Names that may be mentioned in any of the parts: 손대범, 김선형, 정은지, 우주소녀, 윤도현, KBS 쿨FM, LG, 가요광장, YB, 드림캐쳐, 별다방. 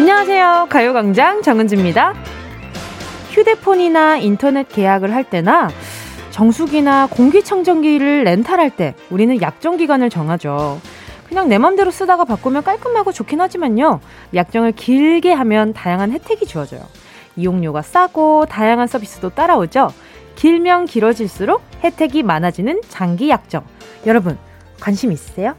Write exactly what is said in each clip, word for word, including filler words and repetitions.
안녕하세요. 가요광장 정은지입니다. 휴대폰이나 인터넷 계약을 할 때나 정수기나 공기청정기를 렌탈할 때 우리는 약정기간을 정하죠. 그냥 내 맘대로 쓰다가 바꾸면 깔끔하고 좋긴 하지만요. 약정을 길게 하면 다양한 혜택이 주어져요. 이용료가 싸고 다양한 서비스도 따라오죠. 길면 길어질수록 혜택이 많아지는 장기 약정. 여러분 관심 있으세요?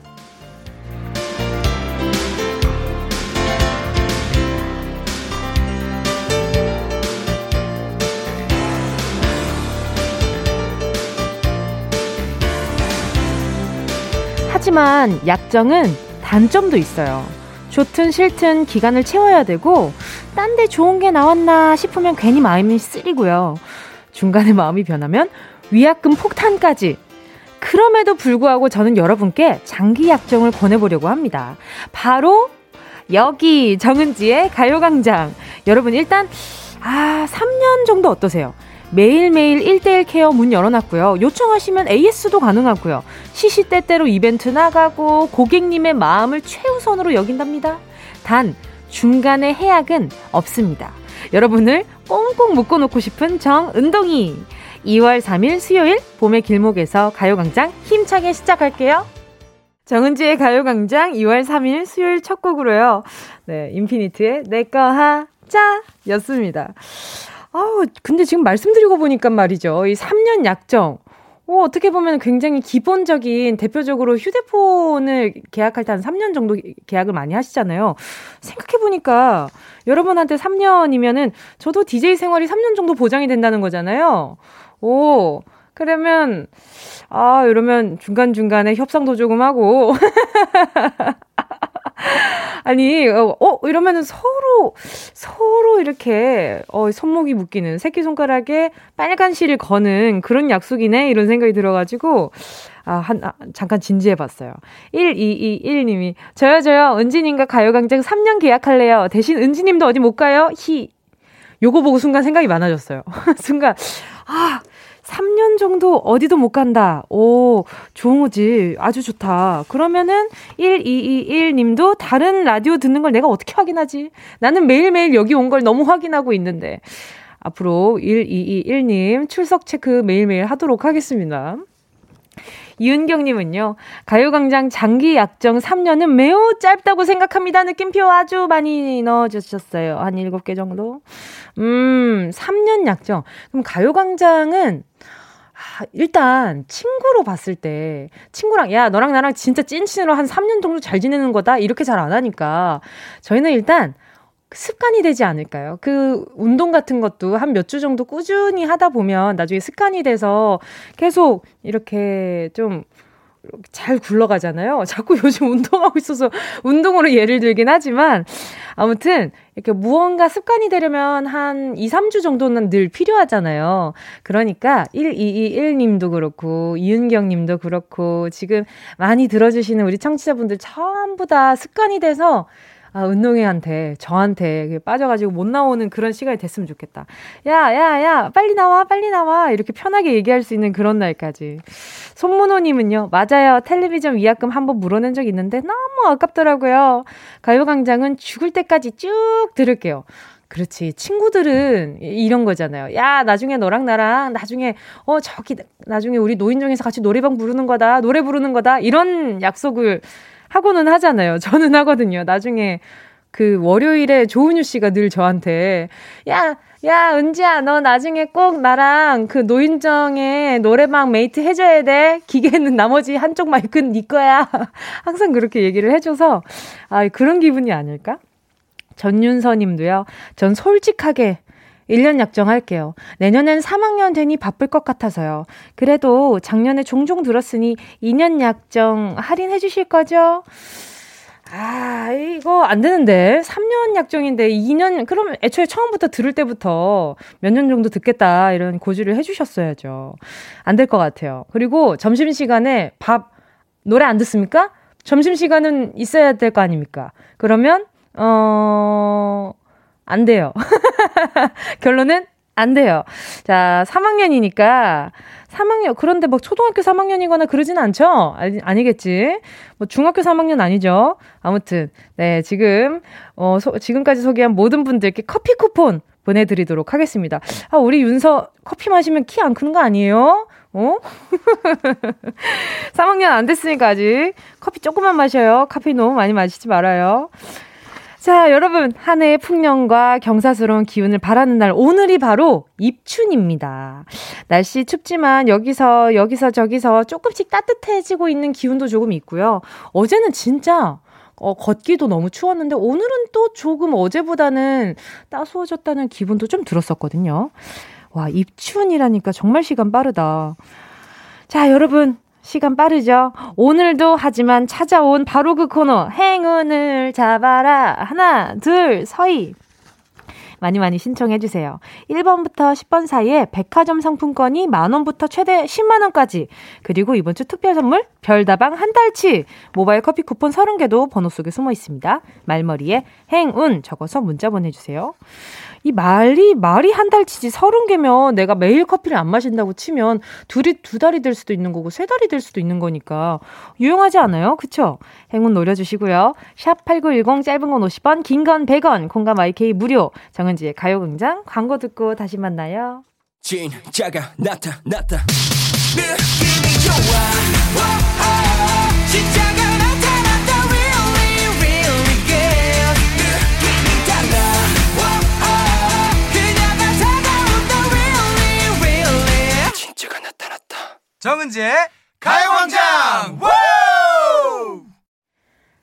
하지만 약정은 단점도 있어요. 좋든 싫든 기간을 채워야 되고 딴 데 좋은 게 나왔나 싶으면 괜히 마음이 쓰리고요. 중간에 마음이 변하면 위약금 폭탄까지. 그럼에도 불구하고 저는 여러분께 장기 약정을 권해보려고 합니다. 바로 여기 정은지의 가요광장. 여러분 일단 아 삼 년 정도 어떠세요? 매일매일 일대일 케어 문 열어놨고요. 요청하시면 에이에스도 가능하고요. 시시때때로 이벤트 나가고 고객님의 마음을 최우선으로 여긴답니다. 단 중간에 해약은 없습니다. 여러분을 꽁꽁 묶어놓고 싶은 정은동이 이월 삼일 수요일 봄의 길목에서 가요광장 힘차게 시작할게요. 정은지의 가요광장 이월 삼일 수요일 첫 곡으로요. 네, 인피니트의 내꺼 하자 였습니다. 아우, 근데 지금 말씀드리고 보니까 말이죠. 이 삼 년 약정. 오, 어떻게 보면 굉장히 기본적인, 대표적으로 휴대폰을 계약할 때 한 삼 년 정도 계약을 많이 하시잖아요. 생각해보니까 여러분한테 삼 년이면은 저도 디제이 생활이 삼 년 정도 보장이 된다는 거잖아요. 오, 그러면, 아, 이러면 중간중간에 협상도 조금 하고. 아니, 어, 어 이러면은 서로, 서로 이렇게, 어, 손목이 묶이는, 새끼손가락에 빨간 실을 거는 그런 약속이네? 이런 생각이 들어가지고, 아, 한, 아, 잠깐 진지해봤어요. 일이이일 님이, 저요, 저요, 은지님과 가요광장 삼 년 계약할래요. 대신 은지님도 어디 못 가요? 히. 요거 보고 순간 생각이 많아졌어요. 순간, 아, 삼 년 정도 어디도 못 간다. 오, 좋은 거지. 아주 좋다. 그러면은 일이이일 님도 다른 라디오 듣는 걸 내가 어떻게 확인하지? 나는 매일매일 여기 온 걸 너무 확인하고 있는데. 앞으로 일이이일 님 출석 체크 매일매일 하도록 하겠습니다. 이은경님은요. 가요광장 장기 약정 삼 년은 매우 짧다고 생각합니다. 느낌표 아주 많이 넣어주셨어요. 한 일곱 개 정도. 음, 삼 년 약정. 그럼 가요광장은 아, 일단 친구로 봤을 때 친구랑 야 너랑 나랑 진짜 찐친으로 한 삼 년 정도 잘 지내는 거다 이렇게 잘 안 하니까 저희는 일단 습관이 되지 않을까요? 그 운동 같은 것도 한 몇 주 정도 꾸준히 하다 보면 나중에 습관이 돼서 계속 이렇게 좀 잘 굴러가잖아요. 자꾸 요즘 운동하고 있어서 운동으로 예를 들긴 하지만 아무튼 이렇게 무언가 습관이 되려면 한 이, 삼 주 정도는 늘 필요하잖아요. 그러니까 일이이일 님도 그렇고 이은경님도 그렇고 지금 많이 들어주시는 우리 청취자분들 전부 다 습관이 돼서 아, 은동이한테, 저한테 빠져가지고 못 나오는 그런 시간이 됐으면 좋겠다. 야, 야, 야, 빨리 나와, 빨리 나와. 이렇게 편하게 얘기할 수 있는 그런 날까지. 손문호님은요, 맞아요. 텔레비전 위약금 한번 물어낸 적 있는데 너무 아깝더라고요. 가요광장은 죽을 때까지 쭉 들을게요. 그렇지. 친구들은 이런 거잖아요. 야, 나중에 너랑 나랑 나중에 어 저기 나중에 우리 노인정에서 같이 노래방 부르는 거다, 노래 부르는 거다 이런 약속을 하고는 하잖아요. 저는 하거든요. 나중에 그 월요일에 조은유 씨가 늘 저한테 야, 야 은지야 너 나중에 꼭 나랑 그 노인정에 노래방 메이트 해줘야 돼. 기계는 나머지 한쪽 마이크는 네 거야. 항상 그렇게 얘기를 해줘서 아 그런 기분이 아닐까? 전윤서 님도요. 전 솔직하게 일 년 약정할게요. 내년엔 삼 학년 되니 바쁠 것 같아서요. 그래도 작년에 종종 들었으니 이 년 약정 할인해 주실 거죠? 아, 이거 안 되는데. 삼 년 약정인데 이 년, 그럼 애초에 처음부터 들을 때부터 몇 년 정도 듣겠다 이런 고지를 해 주셨어야죠. 안 될 것 같아요. 그리고 점심시간에 밥, 노래 안 듣습니까? 점심시간은 있어야 될 거 아닙니까? 그러면, 어... 안 돼요. 결론은 안 돼요. 자, 삼 학년이니까 삼 학년, 그런데 막 초등학교 삼 학년이거나 그러진 않죠? 아니, 아니겠지. 뭐 중학교 삼 학년 아니죠. 아무튼, 네, 지금, 어, 소, 지금까지 소개한 모든 분들께 커피 쿠폰 보내드리도록 하겠습니다. 아, 우리 윤서 커피 마시면 키 안 크는 거 아니에요? 어? 삼 학년 안 됐으니까 아직 커피 조금만 마셔요. 카페인 너무 많이 마시지 말아요. 자, 여러분, 한 해의 풍년과 경사스러운 기운을 바라는 날, 오늘이 바로 입춘입니다. 날씨 춥지만 여기서 여기서 저기서 조금씩 따뜻해지고 있는 기운도 조금 있고요. 어제는 진짜 어, 걷기도 너무 추웠는데 오늘은 또 조금 어제보다는 따스워졌다는 기분도 좀 들었었거든요. 와, 입춘이라니까 정말 시간 빠르다. 자, 여러분, 시간 빠르죠? 오늘도 하지만 찾아온 바로 그 코너, 행운을 잡아라. 하나, 둘, 서희. 많이 많이 신청해주세요. 일 번부터 십 번 사이에 백화점 상품권이 만원부터 최대 십만원까지, 그리고 이번 주 특별 선물 별다방 한 달치 모바일 커피 쿠폰 서른 개도 번호 속에 숨어 있습니다. 말머리에 행운 적어서 문자 보내주세요. 이 말이 말이 한 달치지 서른 개면 내가 매일 커피를 안 마신다고 치면 둘이 두 달이 될 수도 있는 거고 세 달이 될 수도 있는 거니까 유용하지 않아요? 그쵸? 행운 노려주시고요. 샵 팔구일공, 짧은 건 오십 원, 긴 건 백 원, 공감 와이케이 무료. 정은지의 가요광장, 광고 듣고 다시 만나요. 진짜가 나타났다. 느낌이 좋아. 진짜가 나타났다. Really really good. 느낌이 달라. 그녀가 다가온다. Really really. 진짜가 나타났다. 정은지의 가요광장.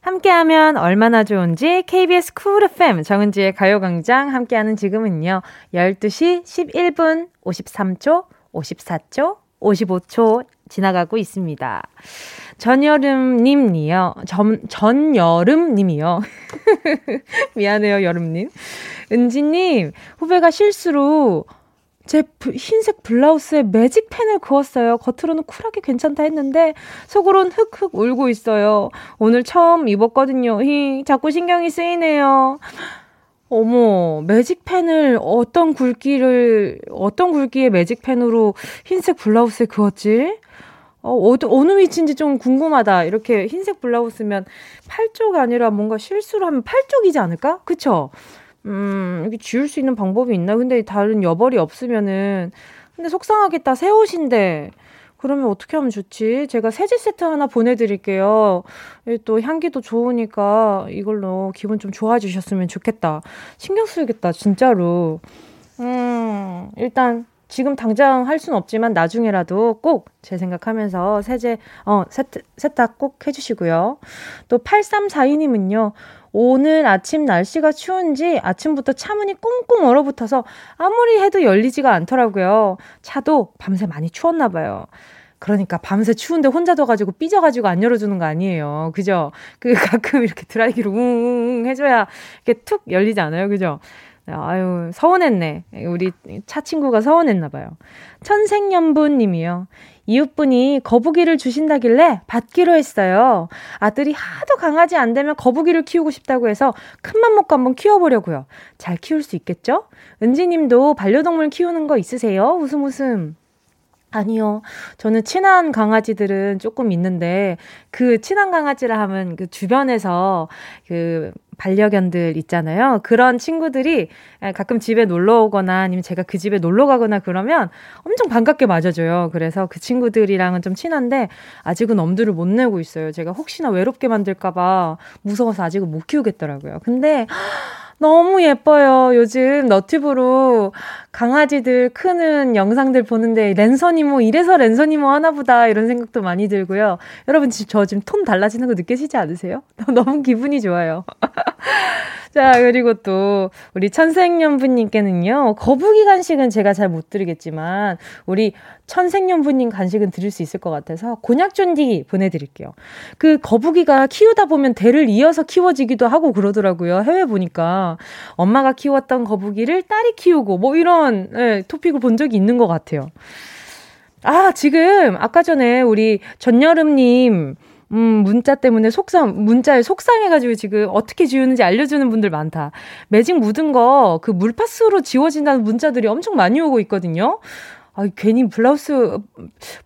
함께하면 얼마나 좋은지 케이비에스 쿨 에프엠 정은지의 가요광장 함께하는 지금은요. 열두 시 십일 분 오십삼 초 오십사 초 오십오 초 지나가고 있습니다. 전여름님이요. 전, 전여름님이요. 미안해요, 여름님. 은지님, 후배가 실수로 제 흰색 블라우스에 매직펜을 그었어요. 겉으로는 쿨하게 괜찮다 했는데 속으론 흑흑 울고 있어요. 오늘 처음 입었거든요. 히, 자꾸 신경이 쓰이네요. 어머, 매직펜을 어떤 굵기를 어떤 굵기의 매직펜으로 흰색 블라우스에 그었지? 어, 어느 위치인지 좀 궁금하다. 이렇게 흰색 블라우스면 팔 쪽 아니라 뭔가 실수로 하면 팔 쪽이지 않을까? 그쵸? 음, 이렇게 지울 수 있는 방법이 있나? 근데 다른 여벌이 없으면은, 근데 속상하겠다. 새 옷인데. 그러면 어떻게 하면 좋지? 제가 세제 세트 하나 보내드릴게요. 또 향기도 좋으니까 이걸로 기분 좀 좋아지셨으면 좋겠다. 신경 쓰이겠다, 진짜로. 음, 일단 지금 당장 할 수는 없지만 나중에라도 꼭 제 생각하면서 세제, 어, 세트, 세탁 꼭 해주시고요. 또 팔삼사이 님은요. 오늘 아침 날씨가 추운지 아침부터 차문이 꽁꽁 얼어붙어서 아무리 해도 열리지가 않더라고요. 차도 밤새 많이 추웠나 봐요. 그러니까 밤새 추운데 혼자 둬가지고 삐져가지고 안 열어주는 거 아니에요. 그죠? 그 가끔 이렇게 드라이기로 웅웅 해줘야 이렇게 툭 열리지 않아요. 그죠? 아유, 서운했네. 우리 차 친구가 서운했나 봐요. 천생연분 님이요. 이웃분이 거북이를 주신다길래 받기로 했어요. 아들이 하도 강아지 안 되면 거북이를 키우고 싶다고 해서 큰맘 먹고 한번 키워보려고요. 잘 키울 수 있겠죠? 은지님도 반려동물 키우는 거 있으세요? 웃음 웃음. 아니요. 저는 친한 강아지들은 조금 있는데 그 친한 강아지라 하면 그 주변에서 그 반려견들 있잖아요. 그런 친구들이 가끔 집에 놀러 오거나 아니면 제가 그 집에 놀러 가거나 그러면 엄청 반갑게 맞아줘요. 그래서 그 친구들이랑은 좀 친한데 아직은 엄두를 못 내고 있어요. 제가 혹시나 외롭게 만들까 봐 무서워서 아직은 못 키우겠더라고요. 근데 너무 예뻐요. 요즘 너튜브로 강아지들 크는 영상들 보는데 랜선 이모, 이래서 랜선 이모 하나보다 이런 생각도 많이 들고요. 여러분, 저 지금 톤 달라지는 거 느끼시지 않으세요? 너무 기분이 좋아요. 자, 그리고 또 우리 천생연분님께는요. 거북이 간식은 제가 잘 못 드리겠지만 우리 천생연분님 간식은 드릴 수 있을 것 같아서 곤약존디 보내드릴게요. 그 거북이가 키우다 보면 대를 이어서 키워지기도 하고 그러더라고요. 해외 보니까 엄마가 키웠던 거북이를 딸이 키우고 뭐 이런, 예, 토픽을 본 적이 있는 것 같아요. 아, 지금 아까 전에 우리 전여름님 음, 문자 때문에 속상, 문자에 속상해가지고 지금 어떻게 지우는지 알려주는 분들 많다. 매직 묻은 거 그 물파스로 지워진다는 문자들이 엄청 많이 오고 있거든요. 아, 괜히 블라우스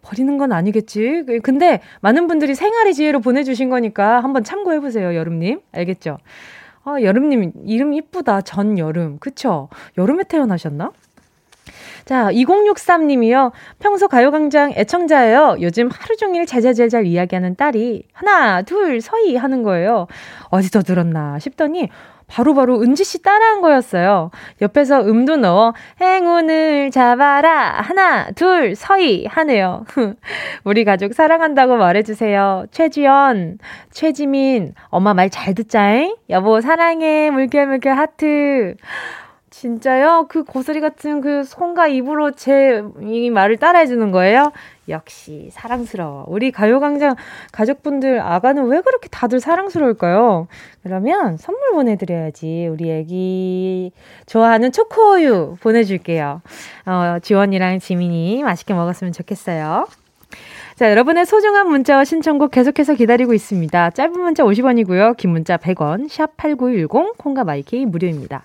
버리는 건 아니겠지. 근데 많은 분들이 생활의 지혜로 보내주신 거니까 한번 참고해보세요, 여름님. 알겠죠? 아, 여름님 이름 이쁘다. 전여름. 그쵸? 여름에 태어나셨나? 자, 이공육삼 님이요. 평소 가요광장 애청자예요. 요즘 하루 종일 잘잘잘잘 이야기하는 딸이 하나, 둘, 서이 하는 거예요. 어디서 들었나 싶더니 바로바로 바로 은지 씨 따라한 거였어요. 옆에서 음도 넣어 행운을 잡아라 하나, 둘, 서이 하네요. 우리 가족 사랑한다고 말해주세요. 최지연, 최지민 엄마 말 잘 듣자잉. 여보 사랑해. 물결물결 하트. 진짜요? 그 고소리 같은 그 손과 입으로 제 이 말을 따라해주는 거예요? 역시 사랑스러워. 우리 가요광장 가족분들 아가는 왜 그렇게 다들 사랑스러울까요? 그러면 선물 보내드려야지. 우리 애기 좋아하는 초코우유 보내줄게요. 어, 지원이랑 지민이 맛있게 먹었으면 좋겠어요. 자, 여러분의 소중한 문자와 신청곡 계속해서 기다리고 있습니다. 짧은 문자 오십 원이고요. 긴 문자 백 원, 샵 팔구일공, 콩과 마이케이 무료입니다.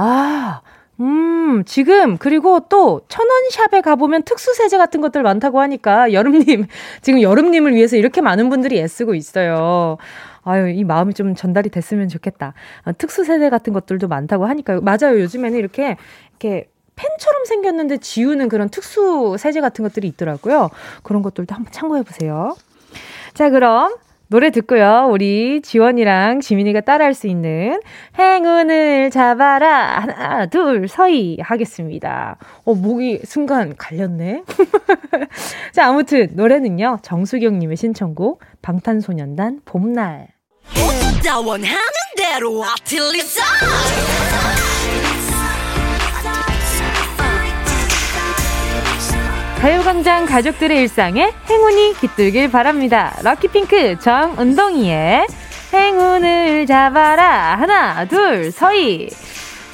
아, 음, 지금, 그리고 또, 천원샵에 가보면 특수세제 같은 것들 많다고 하니까, 여름님, 지금 여름님을 위해서 이렇게 많은 분들이 애쓰고 있어요. 아유, 이 마음이 좀 전달이 됐으면 좋겠다. 아, 특수세제 같은 것들도 많다고 하니까요. 맞아요. 요즘에는 이렇게, 이렇게, 펜처럼 생겼는데 지우는 그런 특수세제 같은 것들이 있더라고요. 그런 것들도 한번 참고해보세요. 자, 그럼. 노래 듣고요. 우리 지원이랑 지민이가 따라할 수 있는 행운을 잡아라 하나 둘 서이 하겠습니다. 어, 목이 순간 갈렸네. 자, 아무튼 노래는요. 정수경님의 신청곡 방탄소년단 봄날. 원하는 대로 아틀리사. 가요광장 가족들의 일상에 행운이 깃들길 바랍니다. 럭키핑크 정은동이의 행운을 잡아라 하나 둘 서이.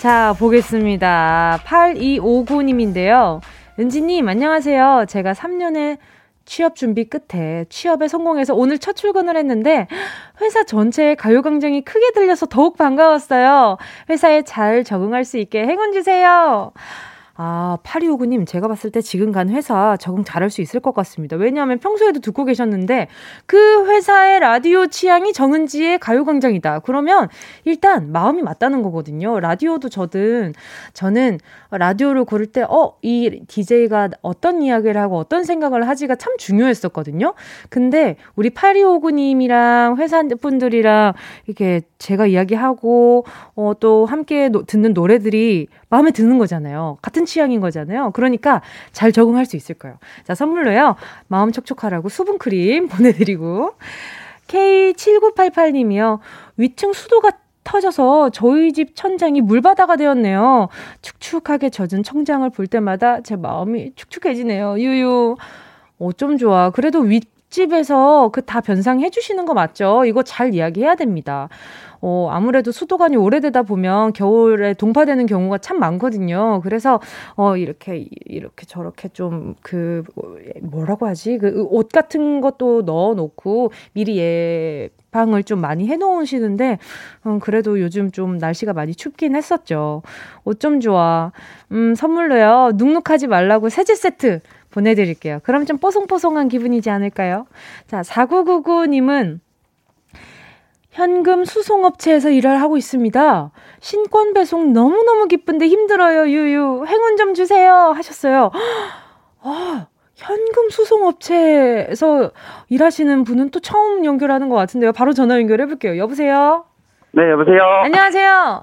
자, 보겠습니다. 팔이오구 님인데요 은지님 안녕하세요. 제가 삼 년의 취업 준비 끝에 취업에 성공해서 오늘 첫 출근을 했는데 회사 전체에 가요광장이 크게 들려서 더욱 반가웠어요. 회사에 잘 적응할 수 있게 행운 주세요. 아, 팔이오구 님, 제가 봤을 때 지금 간 회사 적응 잘할 수 있을 것 같습니다. 왜냐하면 평소에도 듣고 계셨는데 그 회사의 라디오 취향이 정은지의 가요광장이다. 그러면 일단 마음이 맞다는 거거든요. 라디오도 저든 저는 라디오를 고를 때 어, 이 디제이가 어떤 이야기를 하고 어떤 생각을 하지가 참 중요했었거든요. 근데 우리 팔이오구 님이랑 회사분들이랑 이렇게 제가 이야기하고 어, 또 함께 노, 듣는 노래들이 마음에 드는 거잖아요. 같은 취향인 거잖아요. 그러니까 잘 적응할 수 있을 거예요. 자, 선물로요. 마음 촉촉하라고 수분크림 보내드리고 케이 칠구팔팔 님이요. 위층 수도가 터져서 저희 집 천장이 물바다가 되었네요. 축축하게 젖은 청장을 볼 때마다 제 마음이 축축해지네요. 유유. 어쩜 좋아. 그래도 윗집에서 그 다 변상해 주시는 거 맞죠? 이거 잘 이야기해야 됩니다. 어, 아무래도 수도관이 오래되다 보면 겨울에 동파되는 경우가 참 많거든요. 그래서, 어, 이렇게, 이렇게 저렇게 좀, 그, 뭐라고 하지? 그, 옷 같은 것도 넣어 놓고 미리 예방을 좀 많이 해 놓으시는데, 음, 그래도 요즘 좀 날씨가 많이 춥긴 했었죠. 어쩜 좋아. 음, 선물로요. 눅눅하지 말라고 세제 세트 보내드릴게요. 그럼 좀 뽀송뽀송한 기분이지 않을까요? 자, 사구구구 님은 현금 수송업체에서 일을 하고 있습니다. 신권 배송 너무너무 기쁜데 힘들어요. 유유. 행운 좀 주세요. 하셨어요. 아, 현금 수송업체에서 일하시는 분은 또 처음 연결하는 것 같은데요. 바로 전화 연결해볼게요. 여보세요? 네, 여보세요? 안녕하세요?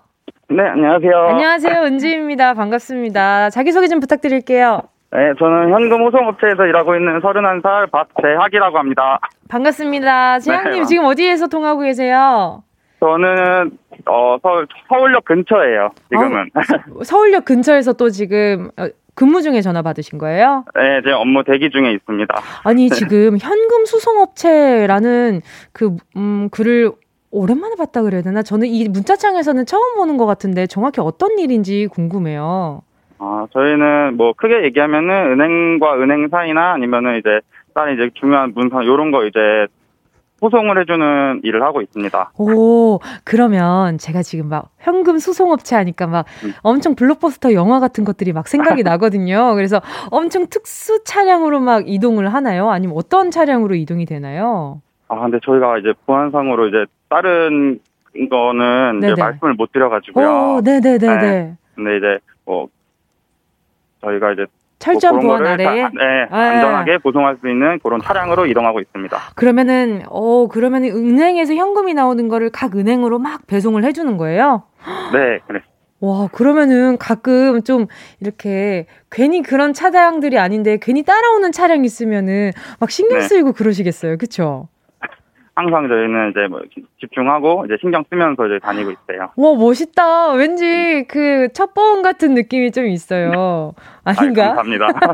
네, 안녕하세요? 안녕하세요. 은지입니다. 반갑습니다. 자기소개 좀 부탁드릴게요. 네, 저는 현금 호송업체에서 일하고 있는 서른한 살 박재학이라고 합니다. 반갑습니다. 재학님, 네, 지금 어디에서 통하고 계세요? 저는 어, 서울, 서울역 근처예요, 지금은. 아, 서울역 근처에서 또 지금 근무 중에 전화 받으신 거예요? 네, 지금 업무 대기 중에 있습니다. 아니, 지금 현금 수송업체라는 그 음, 글을 오랜만에 봤다 그래야 되나? 저는 이 문자창에서는 처음 보는 것 같은데 정확히 어떤 일인지 궁금해요. 아, 저희는 뭐 크게 얘기하면은 은행과 은행 사이나 아니면은 이제 다른 이제 중요한 문서 요런 거 이제 소송을 해주는 일을 하고 있습니다. 오, 그러면 제가 지금 막 현금 수송업체 하니까 막 엄청 블록버스터 영화 같은 것들이 막 생각이 나거든요. 그래서 엄청 특수 차량으로 막 이동을 하나요? 아니면 어떤 차량으로 이동이 되나요? 아, 근데 저희가 이제 보안상으로 이제 다른 거는 이제 말씀을 못 드려가지고요. 오, 네네네네. 네. 근데 이제 뭐 저희가 이제 철저한 뭐 보안 아래에 다, 네, 안전하게 보송할 수 있는 그런 차량으로 이동하고 있습니다. 그러면은 어 그러면은 은행에서 현금이 나오는 거를 각 은행으로 막 배송을 해주는 거예요? 네, 그래. 와, 그러면은 가끔 좀 이렇게 괜히 그런 차량들이 아닌데 괜히 따라오는 차량 있으면은 막 신경 쓰이고 네. 그러시겠어요, 그렇죠? 항상 저희는 이제 뭐 집중하고 이제 신경 쓰면서 이제 다니고 있어요. 와, 멋있다. 왠지 그 첩보원 같은 느낌이 좀 있어요. 아닌가? 아니, 감사합니다.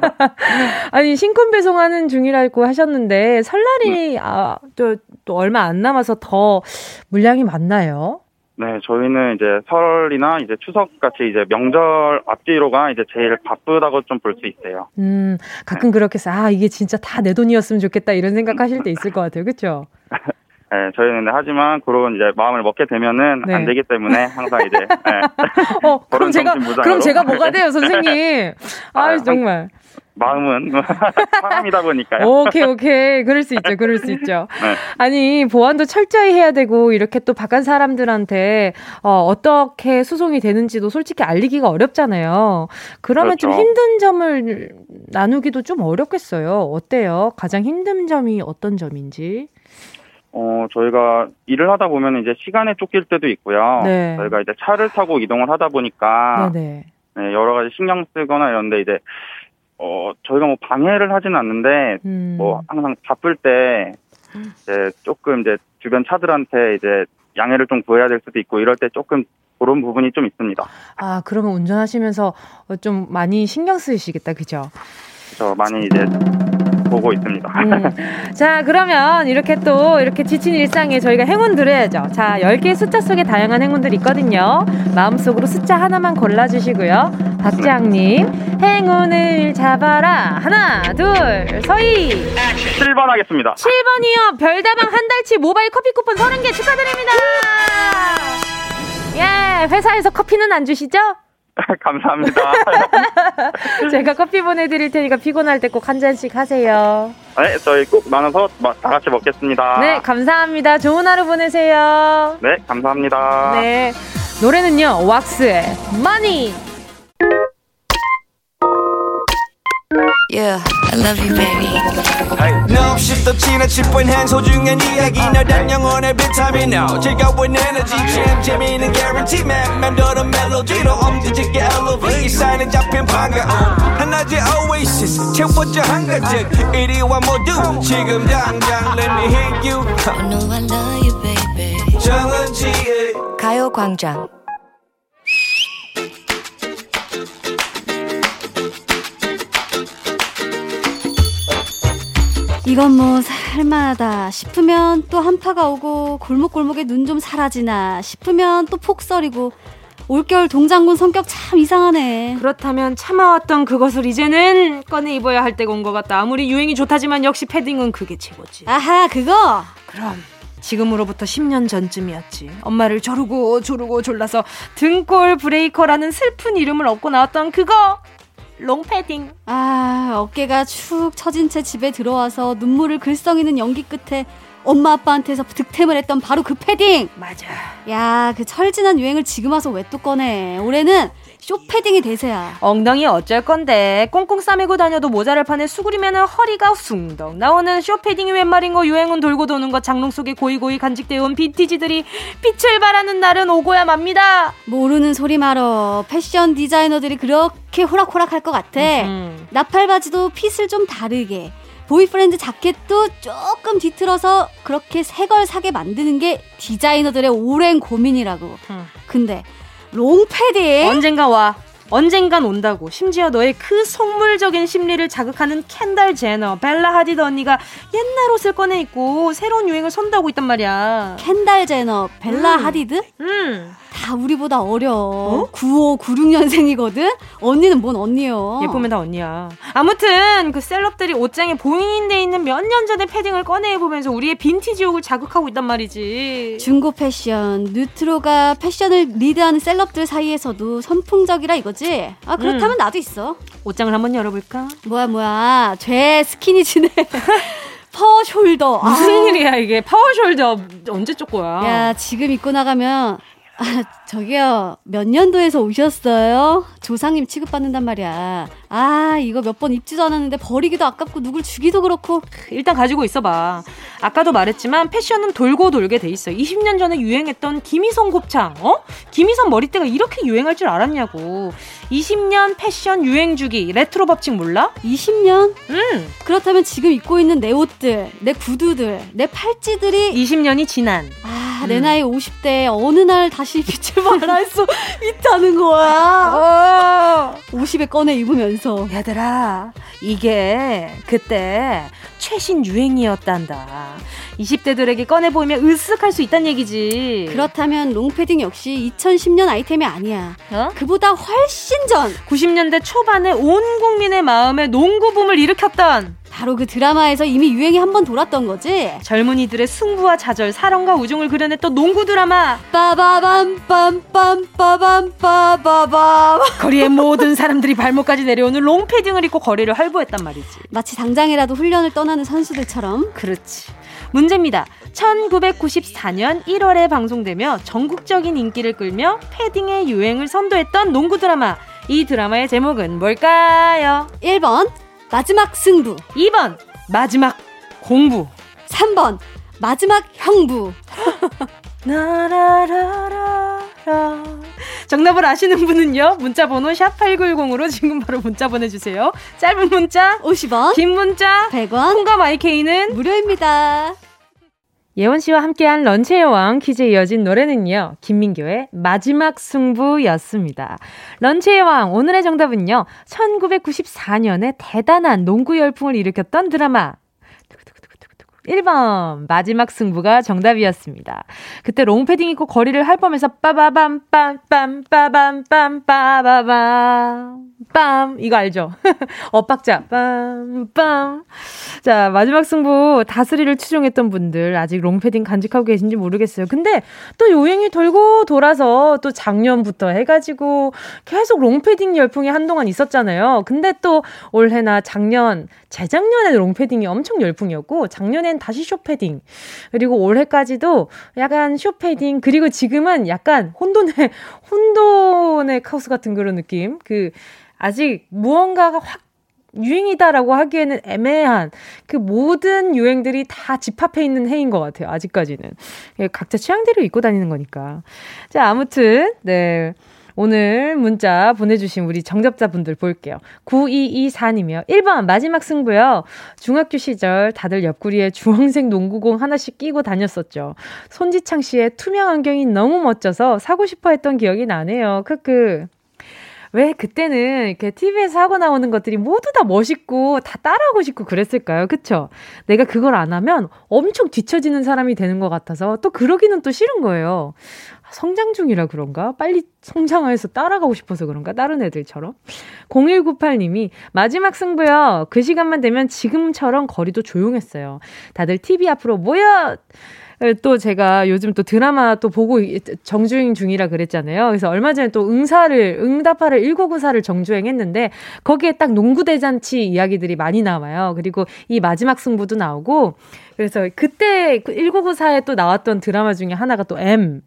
아니, 신권 배송하는 중이라고 하셨는데 설날이 음. 아, 또, 또 얼마 안 남아서 더 물량이 많나요? 네, 저희는 이제 설이나 이제 추석 같이 이제 명절 앞뒤로가 이제 제일 바쁘다고 좀 볼 수 있어요. 음, 가끔 네. 그렇게 해서 아, 이게 진짜 다 내 돈이었으면 좋겠다 이런 생각하실 때 있을 것 같아요. 그렇죠? 네, 저희는 하지만 그런 이제 마음을 먹게 되면은 네. 안 되기 때문에 항상 이제. 네. 어, 그럼 제가 그럼 제가 뭐가 돼요, 선생님? 아, 정말. 마음은 사람이다 보니까요. 오케이, 오케이. 그럴 수 있죠. 그럴 수 있죠. 네. 아니, 보안도 철저히 해야 되고 이렇게 또 바깥 사람들한테 어, 어떻게 수송이 되는지도 솔직히 알리기가 어렵잖아요. 그러면 그렇죠. 좀 힘든 점을 나누기도 좀 어렵겠어요. 어때요? 가장 힘든 점이 어떤 점인지? 어, 저희가 일을 하다 보면 이제 시간에 쫓길 때도 있고요. 네. 저희가 이제 차를 타고 이동을 하다 보니까 네, 여러 가지 신경 쓰거나 이런데 이제 어, 저희가 뭐 방해를 하진 않는데, 음. 뭐, 항상 바쁠 때, 이제 조금 이제 주변 차들한테 이제 양해를 좀 구해야 될 수도 있고, 이럴 때 조금 그런 부분이 좀 있습니다. 아, 그러면 운전하시면서 좀 많이 신경 쓰이시겠다, 그죠? 그죠, 많이 이제 보고 있습니다. 음. 자, 그러면 이렇게 또 이렇게 지친 일상에 저희가 행운 드려야죠. 자, 열 개의 숫자 속에 다양한 행운들이 있거든요. 마음속으로 숫자 하나만 골라주시고요. 박지향님, 행운을 잡아라. 하나, 둘, 서희. 칠 번 하겠습니다. 칠 번이요. 별다방 한 달치 모바일 커피 쿠폰 서른 개 축하드립니다. 예, 회사에서 커피는 안 주시죠? 감사합니다. 제가 커피 보내드릴 테니까 피곤할 때 꼭 한 잔씩 하세요. 네, 저희 꼭 나눠서 다 같이 먹겠습니다. 네, 감사합니다. 좋은 하루 보내세요. 네, 감사합니다. 네, 노래는요, 왁스의 Money. Yeah, I love you, baby. No, she's the china chip when hands hold you and you eggy. No, damn, young on every time you know. Check out with energy, champ, Jimmy, and guarantee, man. Man, do the melody, no, um, did you get elevated? Sign and jump in, panga. And now you oasis, check what your hunger check. eighty-one more doom, chick em down, down, let me hit you. I know I love you, baby. 정은지, 가요광장. 이건 뭐 살만하다 싶으면 또 한파가 오고 골목골목에 눈 좀 사라지나 싶으면 또 폭설이고 올겨울 동장군 성격 참 이상하네. 그렇다면 참아왔던 그것을 이제는 꺼내 입어야 할 때가 온 것 같다. 아무리 유행이 좋다지만 역시 패딩은 그게 최고지. 아하, 그거? 그럼 지금으로부터 십 년 전쯤이었지. 엄마를 조르고 조르고 졸라서 등골 브레이커라는 슬픈 이름을 얻고 나왔던 그거! 롱패딩. 아, 어깨가 축 처진 채 집에 들어와서 눈물을 글썽이는 연기 끝에 엄마 아빠한테서 득템을 했던 바로 그 패딩. 맞아. 야, 그 철지난 유행을 지금 와서 왜 또 꺼내. 올해는 쇼패딩이 대세야. 엉덩이 어쩔 건데. 꽁꽁 싸매고 다녀도 모자를 파네. 수그리면 허리가 숭덩 나오는 쇼패딩이 웬 말인고. 유행은 돌고 도는 것. 장롱 속에 고이고이 간직되어 온 빈티지들이 빛을 발하는 날은 오고야 맙니다. 모르는 소리 말어. 패션 디자이너들이 그렇게 호락호락할 것 같아. 음흠. 나팔바지도 핏을 좀 다르게, 보이프렌드 자켓도 조금 뒤틀어서 그렇게 새 걸 사게 만드는 게 디자이너들의 오랜 고민이라고. 음. 근데 롱패딩? 언젠가 와. 언젠간 온다고. 심지어 너의 그 속물적인 심리를 자극하는 켄달 제너, 벨라 하디드 언니가 옛날 옷을 꺼내 입고 새로운 유행을 선도하고 있단 말이야. 켄달 제너, 벨라 음. 하디드? 음. 다 우리보다 어려워. 어? 구십오, 구십육년생이거든? 언니는 뭔 언니여. 예쁘면 다 언니야. 아무튼 그 셀럽들이 옷장에 봉인돼 있는 몇 년 전의 패딩을 꺼내보면서 우리의 빈티지욕을 자극하고 있단 말이지. 중고 패션, 뉴트로가 패션을 리드하는 셀럽들 사이에서도 선풍적이라 이거지? 아 그렇다면 음. 나도 있어. 옷장을 한번 열어볼까? 뭐야 뭐야. 죄 스키니지네. 파워숄더. 무슨 아. 일이야 이게. 파워숄더 언제 쪽 거야. 야 지금 입고 나가면 아, 저기요 몇 년도에서 오셨어요? 조상님 취급받는단 말이야. 아 이거 몇 번 입지도 않았는데 버리기도 아깝고 누굴 주기도 그렇고. 일단 가지고 있어봐. 아까도 말했지만 패션은 돌고 돌게 돼 있어. 이십 년 전에 유행했던 김희선 곱창, 어? 김희선 머리띠가 이렇게 유행할 줄 알았냐고. 이십 년 패션 유행 주기 레트로 법칙 몰라? 이십 년? 음. 그렇다면 지금 입고 있는 내 옷들, 내 구두들, 내 팔찌들이 이십 년이 지난 아, 내 음. 나이 오십 대에 어느 날 다시 빛을 발할 수 있다는 거야. 어. 오십에 꺼내 입으면서 얘들아 이게 그때 최신 유행이었단다. 이십 대들에게 꺼내 보이면 으쓱할 수 있다는 얘기지. 그렇다면 롱패딩 역시 이천십 년 아이템이 아니야. 어? 그보다 훨씬 전 구십 년대 초반에 온 국민의 마음에 농구붐을 일으켰던 바로 그 드라마에서 이미 유행이 한번 돌았던 거지. 젊은이들의 승부와 좌절, 사랑과 우정을 그려냈던 농구 드라마 빠바밤빰빰빰빠밤빠바밤. 거리의 모든 사람들이 발목까지 내려오는 롱패딩을 입고 거리를 활보했단 말이지. 마치 당장이라도 훈련을 떠나는 선수들처럼. 그렇지. 문제입니다. 천구백구십사년 일월에 방송되며 전국적인 인기를 끌며 패딩의 유행을 선도했던 농구 드라마. 이 드라마의 제목은 뭘까요? 일 번 마지막 승부, 이 번 마지막 공부, 삼 번 마지막 형부. 나라라라라. 정답을 아시는 분은요 문자번호 샵팔구일공으로 지금 바로 문자 보내주세요. 짧은 문자 오십 원, 긴 문자 백 원, 콩과 마이케이는 무료입니다. 예원씨와 함께한 런치의 여왕 퀴즈에 이어진 노래는요 김민교의 마지막 승부였습니다. 런치의 여왕 오늘의 정답은요 천구백구십사년에 대단한 농구 열풍을 일으켰던 드라마 일 번 마지막 승부가 정답이었습니다. 그때 롱패딩 입고 거리를 활보하면서 빠바밤 빰빰 빠밤 빰 빠바밤 빰 이거 알죠? 엇박자 빰빰. 자 마지막 승부 다스리를 추종했던 분들 아직 롱패딩 간직하고 계신지 모르겠어요. 근데 또 유행이 돌고 돌아서 또 작년부터 해가지고 계속 롱패딩 열풍이 한동안 있었잖아요. 근데 또 올해나 작년 재작년에 롱패딩이 엄청 열풍이었고 작년엔 다시 숏패딩 그리고 올해까지도 약간 숏패딩 그리고 지금은 약간 혼돈의 혼돈의 카오스 같은 그런 느낌. 그 아직 무언가가 확 유행이다라고 하기에는 애매한 그 모든 유행들이 다 집합해 있는 해인 것 같아요. 아직까지는 각자 취향대로 입고 다니는 거니까. 자 아무튼 네. 오늘 문자 보내주신 우리 정답자분들 볼게요. 구이이사님이요. 일 번 마지막 승부요. 중학교 시절 다들 옆구리에 주황색 농구공 하나씩 끼고 다녔었죠. 손지창 씨의 투명 안경이 너무 멋져서 사고 싶어 했던 기억이 나네요. 크크. 왜 그때는 이렇게 티비에서 하고 나오는 것들이 모두 다 멋있고 다 따라하고 싶고 그랬을까요? 그쵸? 내가 그걸 안 하면 엄청 뒤처지는 사람이 되는 것 같아서 또 그러기는 또 싫은 거예요. 성장 중이라 그런가? 빨리 성장해서 따라가고 싶어서 그런가? 다른 애들처럼. 공일구팔님이 마지막 승부요. 그 시간만 되면 지금처럼 거리도 조용했어요. 다들 티비 앞으로 모여! 또 제가 요즘 또 드라마 또 보고 정주행 중이라 그랬잖아요. 그래서 얼마 전에 또 응사를, 응답하를 천구백구사를 정주행했는데 거기에 딱 농구대잔치 이야기들이 많이 나와요. 그리고 이 마지막 승부도 나오고 그래서 그때 천구백구사에 또 나왔던 드라마 중에 하나가 또 M,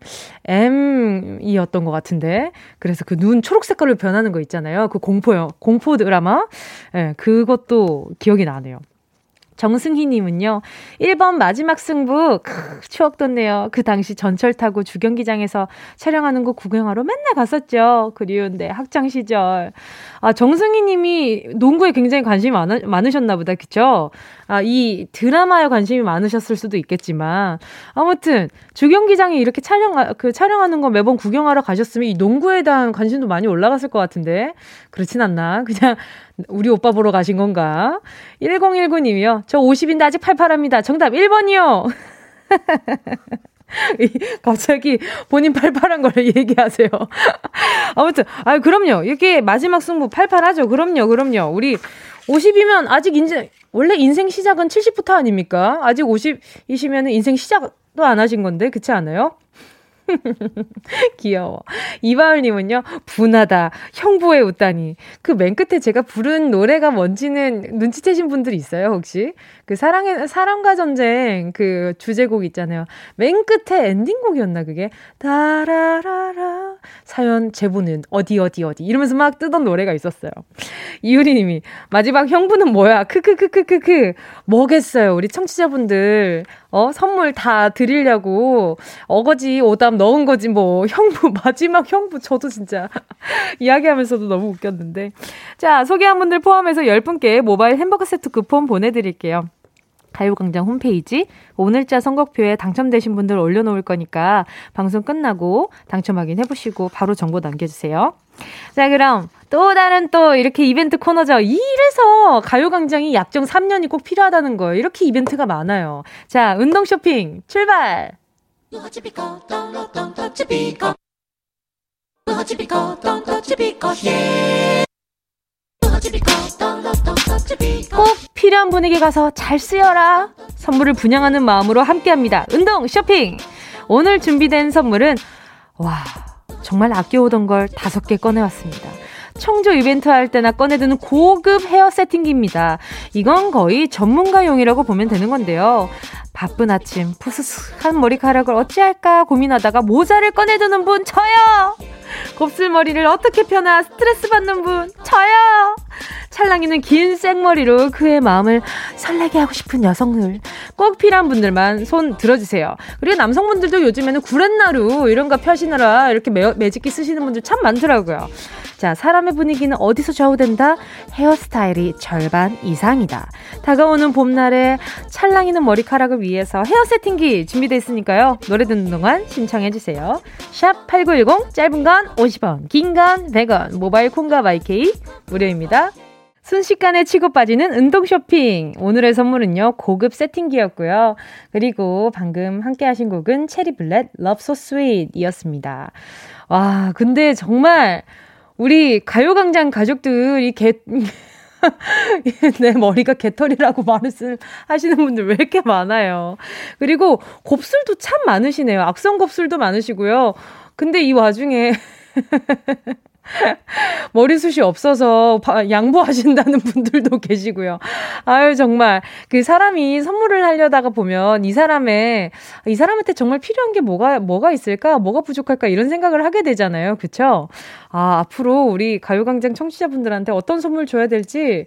M이었던 것 같은데 그래서 그 눈 초록 색깔로 변하는 거 있잖아요. 그 공포요, 공포 드라마. 네, 그것도 기억이 나네요. 정승희님은요. 일 번 마지막 승부. 크, 추억 돋네요. 그 당시 전철 타고 주경기장에서 촬영하는 거 구경하러 맨날 갔었죠. 그리운데 학창시절. 아 정승희님이 농구에 굉장히 관심이 많으, 많으셨나 보다. 그쵸? 아, 이 드라마에 관심이 많으셨을 수도 있겠지만 아무튼 주경기장에 이렇게 촬영, 그 촬영하는 거 매번 구경하러 가셨으면 이 농구에 대한 관심도 많이 올라갔을 것 같은데 그렇진 않나? 그냥 우리 오빠 보러 가신 건가? 천십일구님이요. 저 오십인데 아직 팔팔합니다. 정답 일 번이요. 갑자기 본인 팔팔한 걸 얘기하세요. 아무튼, 아 그럼요. 이게 마지막 승부 팔팔하죠. 그럼요, 그럼요. 우리 오십이면 아직 인생, 원래 인생 시작은 칠십부터 아닙니까? 아직 오십이시면 인생 시작도 안 하신 건데, 그렇지 않아요? 귀여워. 이바울님은요, 분하다. 형부에 웃다니. 그 맨 끝에 제가 부른 노래가 뭔지는 눈치채신 분들이 있어요, 혹시? 그 사랑의, 사랑과 전쟁 그 주제곡 있잖아요. 맨 끝에 엔딩곡이었나, 그게? 다라라라. 사연 제보는 어디, 어디, 어디. 이러면서 막 뜨던 노래가 있었어요. 이유리님이, 마지막 형부는 뭐야? 크크크크크크. 뭐겠어요, 우리 청취자분들. 어, 선물 다 드리려고 어거지 오답 넣은 거지, 뭐, 형부, 마지막 형부, 저도 진짜 이야기하면서도 너무 웃겼는데. 자, 소개한 분들 포함해서 열 분께 모바일 햄버거 세트 쿠폰 보내드릴게요. 가요광장 홈페이지 오늘자 선곡표에 당첨되신 분들 올려놓을 거니까 방송 끝나고 당첨 확인해보시고 바로 정보 남겨주세요. 자, 그럼 또 다른 또 이렇게 이벤트 코너죠. 이래서 가요광장이 약정 삼 년이 꼭 필요하다는 거예요. 이렇게 이벤트가 많아요. 자, 운동 쇼핑 출발! 꼭 필요한 분에게 가서 잘 쓰여라. 선물을 분양하는 마음으로 함께합니다. 운동 쇼핑. 오늘 준비된 선물은 와, 정말 아껴오던 걸 다섯 개 꺼내왔습니다. 청조 이벤트 할 때나 꺼내드는 고급 헤어 세팅기입니다. 이건 거의 전문가용이라고 보면 되는 건데요. 바쁜 아침 푸스스한 머리카락을 어찌할까 고민하다가 모자를 꺼내드는 분 저요. 곱슬머리를 어떻게 펴나 스트레스 받는 분 저요. 찰랑이는 긴 생머리로 그의 마음을 설레게 하고 싶은 여성들, 꼭 필요한 분들만 손 들어주세요. 그리고 남성분들도 요즘에는 구렛나루 이런 거 펴시느라 이렇게 매, 매직기 쓰시는 분들 참 많더라고요. 자, 사람의 분위기는 어디서 좌우된다? 헤어스타일이 절반 이상이다. 다가오는 봄날에 찰랑이는 머리카락을 위해서 헤어 세팅기 준비되어 있으니까요. 노래 듣는 동안 신청해주세요. 샵 팔구일공, 짧은 건 오십 원, 긴 건 백 원, 모바일 콩과 와이케이 무료입니다. 순식간에 치고 빠지는 운동 쇼핑. 오늘의 선물은요, 고급 세팅기였고요. 그리고 방금 함께 하신 곡은 체리블렛 Love So Sweet 이었습니다. 와, 근데 정말 우리 가요광장 가족들이 개... 내 머리가 개털이라고 말씀하시는 분들 왜 이렇게 많아요. 그리고 곱슬도 참 많으시네요. 악성 곱슬도 많으시고요. 근데 이 와중에 머리숱이 없어서 양보하신다는 분들도 계시고요. 아유, 정말 그 사람이 선물을 하려다가 보면 이 사람의 이 사람한테 정말 필요한 게 뭐가 뭐가 있을까, 뭐가 부족할까 이런 생각을 하게 되잖아요, 그렇죠? 아, 앞으로 우리 가요광장 청취자분들한테 어떤 선물 줘야 될지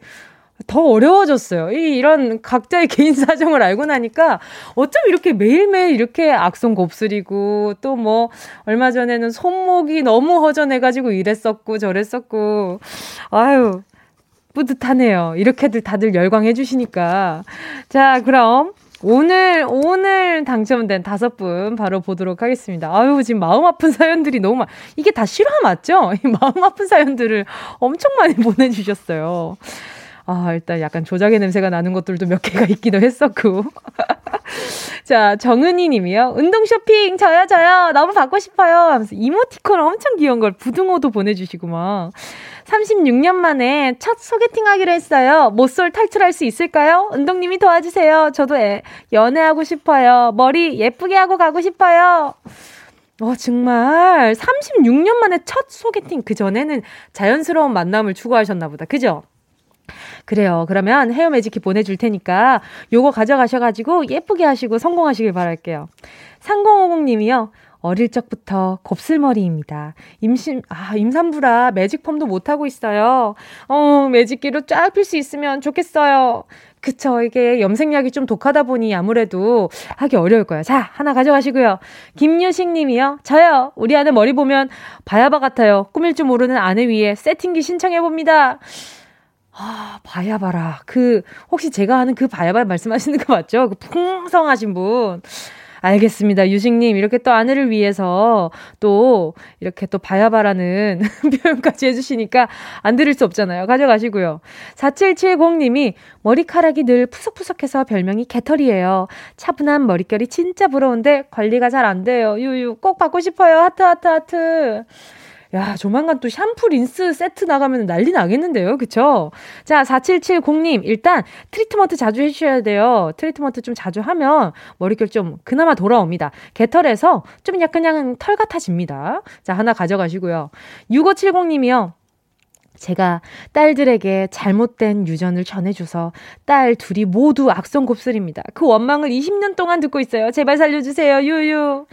더 어려워졌어요. 이, 이런 각자의 개인 사정을 알고 나니까 어쩜 이렇게 매일매일 이렇게 악성 곱슬이고 또 뭐 얼마 전에는 손목이 너무 허전해가지고 이랬었고 저랬었고, 아유, 뿌듯하네요. 이렇게들 다들 열광해 주시니까. 자, 그럼 오늘 오늘 당첨된 다섯 분 바로 보도록 하겠습니다. 아유, 지금 마음 아픈 사연들이 너무 많. 이게 다 실화 맞죠? 이 마음 아픈 사연들을 엄청 많이 보내주셨어요. 아, 일단 약간 조작의 냄새가 나는 것들도 몇 개가 있기도 했었고. 자, 정은희 님이요. 운동 쇼핑, 저요, 저요. 너무 받고 싶어요. 하면서 이모티콘 엄청 귀여운 걸 부등호도 보내주시고 막. 삼십육 년 만에 첫 소개팅 하기로 했어요. 모쏠 탈출할 수 있을까요? 운동님이 도와주세요. 저도 애, 연애하고 싶어요. 머리 예쁘게 하고 가고 싶어요. 어, 정말. 삼십육 년 만에 첫 소개팅. 그전에는 자연스러운 만남을 추구하셨나 보다. 그죠? 그래요. 그러면 헤어 매직기 보내줄 테니까 요거 가져가셔가지고 예쁘게 하시고 성공하시길 바랄게요. 삼공오공님이요. 어릴 적부터 곱슬머리입니다. 임신, 아, 임산부라 매직펌도 못하고 있어요. 어, 매직기로 쫙 필 수 있으면 좋겠어요. 그쵸. 이게 염색약이 좀 독하다 보니 아무래도 하기 어려울 거예요. 자, 하나 가져가시고요. 김유식 님이요. 저요. 우리 아내 머리 보면 바야바 같아요. 꾸밀 줄 모르는 아내 위에 세팅기 신청해봅니다. 아, 바야바라. 그, 혹시 제가 아는 그 바야바 말씀하시는 거 맞죠? 그 풍성하신 분. 알겠습니다. 유식님, 이렇게 또 아내를 위해서 또 이렇게 또 바야바라는 표현까지 해주시니까 안 들을 수 없잖아요. 가져가시고요. 사칠칠공님이 머리카락이 늘 푸석푸석해서 별명이 개털이에요. 차분한 머릿결이 진짜 부러운데 관리가 잘 안 돼요. 유유, 꼭 받고 싶어요. 하트 하트 하트. 야, 조만간 또 샴푸 린스 세트 나가면 난리 나겠는데요. 그쵸? 자, 사칠칠공님, 일단 트리트먼트 자주 해주셔야 돼요. 트리트먼트 좀 자주 하면 머릿결 좀 그나마 돌아옵니다. 개털에서 좀 약간 그냥 털 같아집니다. 자, 하나 가져가시고요. 육오칠공님이요. 제가 딸들에게 잘못된 유전을 전해줘서 딸 둘이 모두 악성 곱슬입니다. 그 원망을 이십 년 동안 듣고 있어요. 제발 살려주세요. 유유.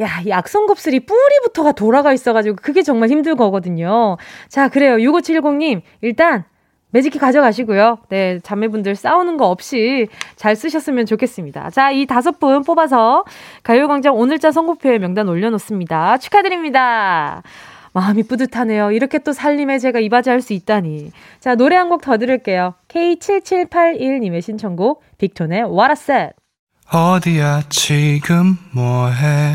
야, 이 악성 곱슬이 뿌리부터가 돌아가 있어가지고 그게 정말 힘들 거거든요. 자, 그래요. 육오칠공님, 일단 매직기 가져가시고요. 네, 자매분들 싸우는 거 없이 잘 쓰셨으면 좋겠습니다. 자, 이 다섯 분 뽑아서 가요광장 오늘자 선곡표에 명단 올려놓습니다. 축하드립니다. 마음이 뿌듯하네요. 이렇게 또 살림에 제가 이바지할 수 있다니. 자, 노래 한 곡 더 들을게요. 케이 칠칠팔일님의 신청곡 빅톤의 What a Set. 어디야 지금 뭐해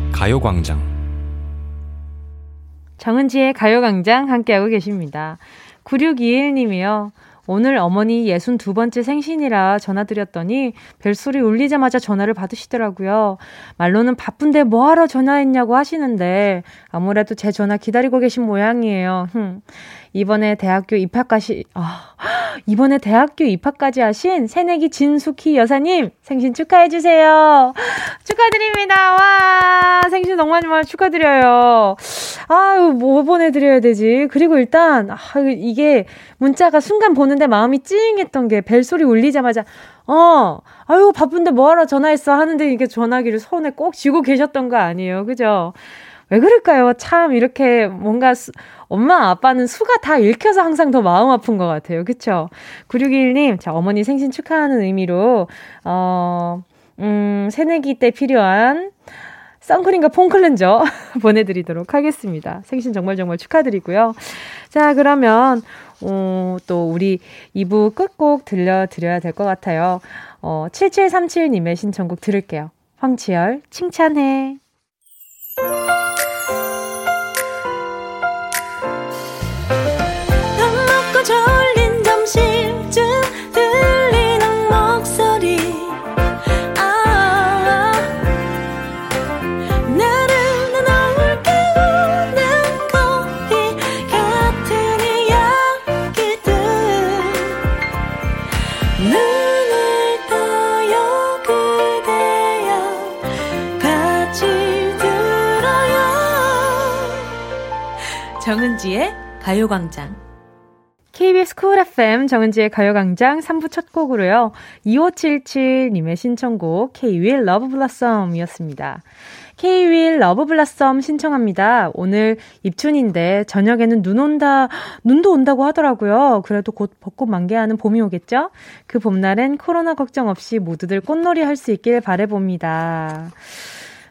가요광장. 정은지의 가요광장 함께하고 계십니다. 구육이일님이요. 오늘 어머니 예순두 번째 생신이라 전화드렸더니 벨소리 울리자마자 전화를 받으시더라고요. 말로는 바쁜데 뭐하러 전화했냐고 하시는데 아무래도 제 전화 기다리고 계신 모양이에요. 흠. 이번에 대학교 입학까지 아, 이번에 대학교 입학까지 하신 새내기 진숙희 여사님 생신 축하해 주세요. 축하드립니다. 와, 생신 정말 정말 축하드려요. 아유, 뭐 보내드려야 되지? 그리고 일단 아, 이게 문자가 순간 보는데 마음이 찡했던 게 벨소리 울리자마자 어, 아유 바쁜데 뭐하러 전화했어 하는데 이게 전화기를 손에 꼭 쥐고 계셨던 거 아니에요, 그죠? 왜 그럴까요? 참 이렇게 뭔가 수, 엄마 아빠는 수가 다 읽혀서 항상 더 마음 아픈 것 같아요. 그쵸? 구육이일님, 자, 어머니 생신 축하하는 의미로 어, 음, 새내기 때 필요한 선크림과 폼클렌저 보내드리도록 하겠습니다. 생신 정말 정말 축하드리고요. 자, 그러면 어, 또 우리 이 부 끝곡 들려드려야 될 것 같아요. 어, 칠칠삼칠님의 신청곡 들을게요. 황치열 칭찬해. 정은지의 가요광장. 케이비에스 쿨 에프엠 정은지의 가요광장 삼 부 첫 곡으로요. 이오칠칠님의 신청곡 K-Will Love Blossom이었습니다. K-Will Love Blossom 신청합니다. 오늘 입춘인데 저녁에는 눈 온다, 눈도 온다고 하더라고요. 그래도 곧 벚꽃 만개하는 봄이 오겠죠? 그 봄날엔 코로나 걱정 없이 모두들 꽃놀이 할 수 있길 바라봅니다.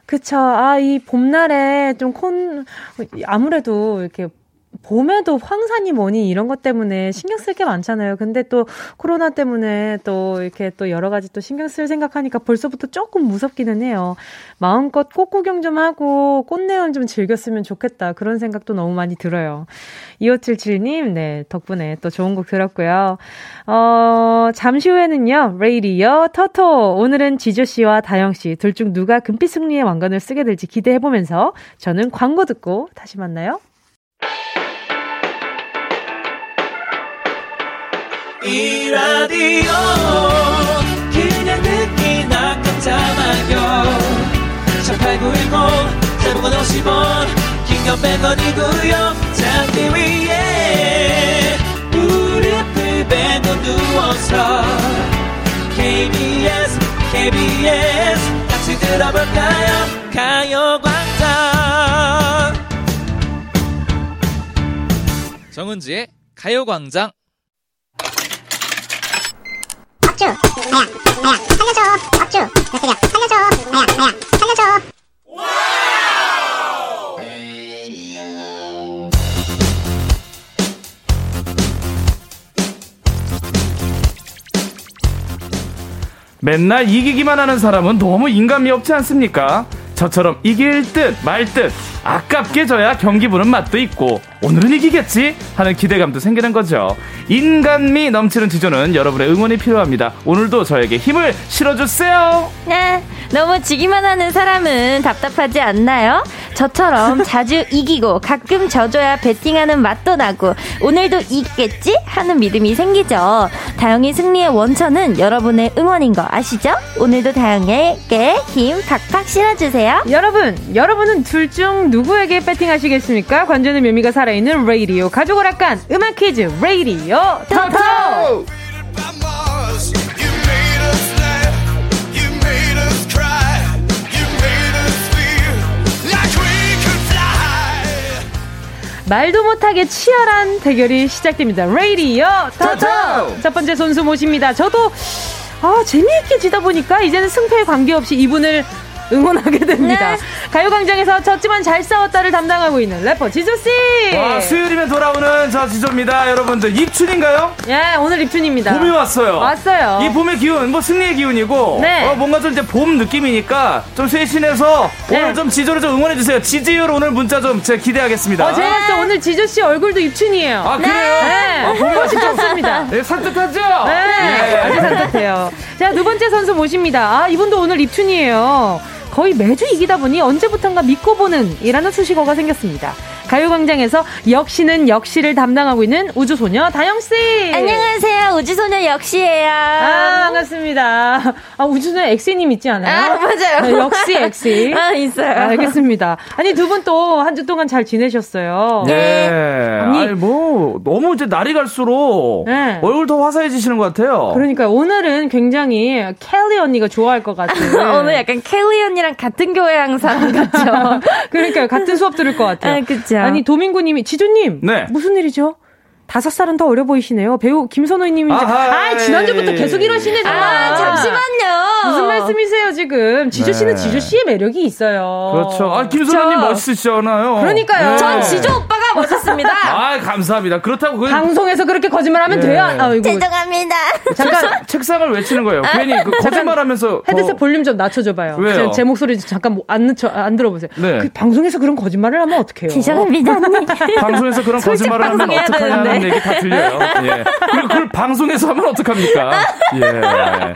그쵸. 아, 이 봄날에 좀 콘, 아무래도 이렇게 봄에도 황사니 뭐니 이런 것 때문에 신경 쓸 게 많잖아요. 근데 또 코로나 때문에 또 이렇게 또 여러 가지 또 신경 쓸 생각하니까 벌써부터 조금 무섭기는 해요. 마음껏 꽃 구경 좀 하고 꽃내음 좀 즐겼으면 좋겠다. 그런 생각도 너무 많이 들어요. 이오칠칠님, 네, 덕분에 또 좋은 곡 들었고요. 어, 잠시 후에는요, 레이디어 터토. 오늘은 지조씨와 다영씨, 둘 중 누가 금빛 승리의 왕관을 쓰게 될지 기대해보면서 저는 광고 듣고 다시 만나요. 이 라디오 그냥 듣기나 깜짝마요 일팔구일공 대목원 오십 원 긴건 백 원이고요 잔디 위에 무릎을 베고 누워서 케이비에스 케이비에스 같이 들어볼까요? 가요광장 정은지의 가요광장. 업주 아야 아야 살려줘. 업주 야 살려줘. 아야 아야 살려줘. 맨날 이기기만 하는 사람은 너무 인간미 없지 않습니까? 저처럼 이길 듯 말 듯 아깝게 져야 경기 보는 맛도 있고 오늘은 이기겠지 하는 기대감도 생기는 거죠. 인간미 넘치는 지조는 여러분의 응원이 필요합니다. 오늘도 저에게 힘을 실어주세요. 네, 너무 지기만 하는 사람은 답답하지 않나요? 저처럼 자주 이기고 가끔 져줘야 배팅하는 맛도 나고 오늘도 이기겠지 하는 믿음이 생기죠. 다영이 승리의 원천은 여러분의 응원인 거 아시죠? 오늘도 다영에게 힘 팍팍 실어주세요. 여러분, 여러분은 둘 중 누구에게 배팅하시겠습니까? 관전의 묘미가 살아있는 라디오 가족오락관 음악 퀴즈 라디오 토토. 말도 못하게 치열한 대결이 시작됩니다. 레이디어 토토! 첫 번째 선수 모십니다. 저도 아, 재미있게 지다 보니까 이제는 승패에 관계없이 이분을 응원하게 됩니다. 네. 가요광장에서 졌지만 잘 싸웠다를 담당하고 있는 래퍼 지조씨. 와, 수요일이면 돌아오는 저 지조입니다. 여러분들 입춘인가요? 예, 오늘 입춘입니다. 봄이 왔어요. 왔어요. 이 봄의 기운, 뭐 승리의 기운이고 네. 어, 뭔가 좀 이제 봄 느낌이니까 좀 쇄신해서 오늘 네. 좀 지조를 좀 응원해주세요. 지지율 오늘 문자 좀 제가 기대하겠습니다. 어, 제가 네. 오늘 지조씨 얼굴도 입춘이에요. 아, 그래요? 네. 어, 보고 싶었습니다. 네, 산뜻하죠? 네. 네. 아주 산뜻해요. 자, 두 번째 선수 모십니다. 아, 이분도 오늘 입춘이에요. 거의 매주 이기다 보니 언제부턴가 믿고 보는 이라는 수식어가 생겼습니다. 가요광장에서 역시는 역시를 담당하고 있는 우주소녀 다영씨. 안녕하세요. 우주소녀 역시예요. 아, 반갑습니다. 아, 우주소녀 엑시님 있지 않아요? 아, 맞아요. 네, 역시 엑시. 아, 있어요. 아, 알겠습니다. 아니, 두 분 또 한 주 동안 잘 지내셨어요? 네. 아니, 아니 뭐 너무 이제 날이 갈수록 네. 얼굴 더 화사해지시는 것 같아요. 그러니까 오늘은 굉장히 켈리 언니가 좋아할 것 같아요. 오늘 약간 켈리 언니랑 같은 교회 항상 같죠. 그러니까요. 같은 수업 들을 것 같아요. 아, 그렇죠. 아니, 도민구님이, 지조님, 네. 무슨 일이죠? 다섯 살은 더 어려 보이시네요. 배우 김선호님이, 아, 지난주부터 계속 이러시네. 아, 아, 잠시만요. 무슨 말씀이세요, 지금? 지조씨는 네. 지조씨의 매력이 있어요. 그렇죠. 아, 김선호님 멋있으시잖아요. 그러니까요. 네. 전 지조 오빠가 멋있습니다. 아, 감사합니다. 그렇다고. 그건... 방송에서 그렇게 거짓말하면 네. 돼요? 아이고. 죄송합니다. 잠깐. 책상을 외치는 거예요. 괜히 그 거짓말하면서. 헤드셋 어... 볼륨 좀 낮춰줘봐요. 왜요? 제 목소리 잠깐 안, 늦춰, 안 들어보세요. 네. 그 방송에서 그런 거짓말을 하면 어떡해요? 죄송합니다. 방송에서 그런 거짓말을 하면 어떡하냐는 얘기 다 들려요. 예. 그리고 그걸 방송에서 하면 어떡합니까? 예.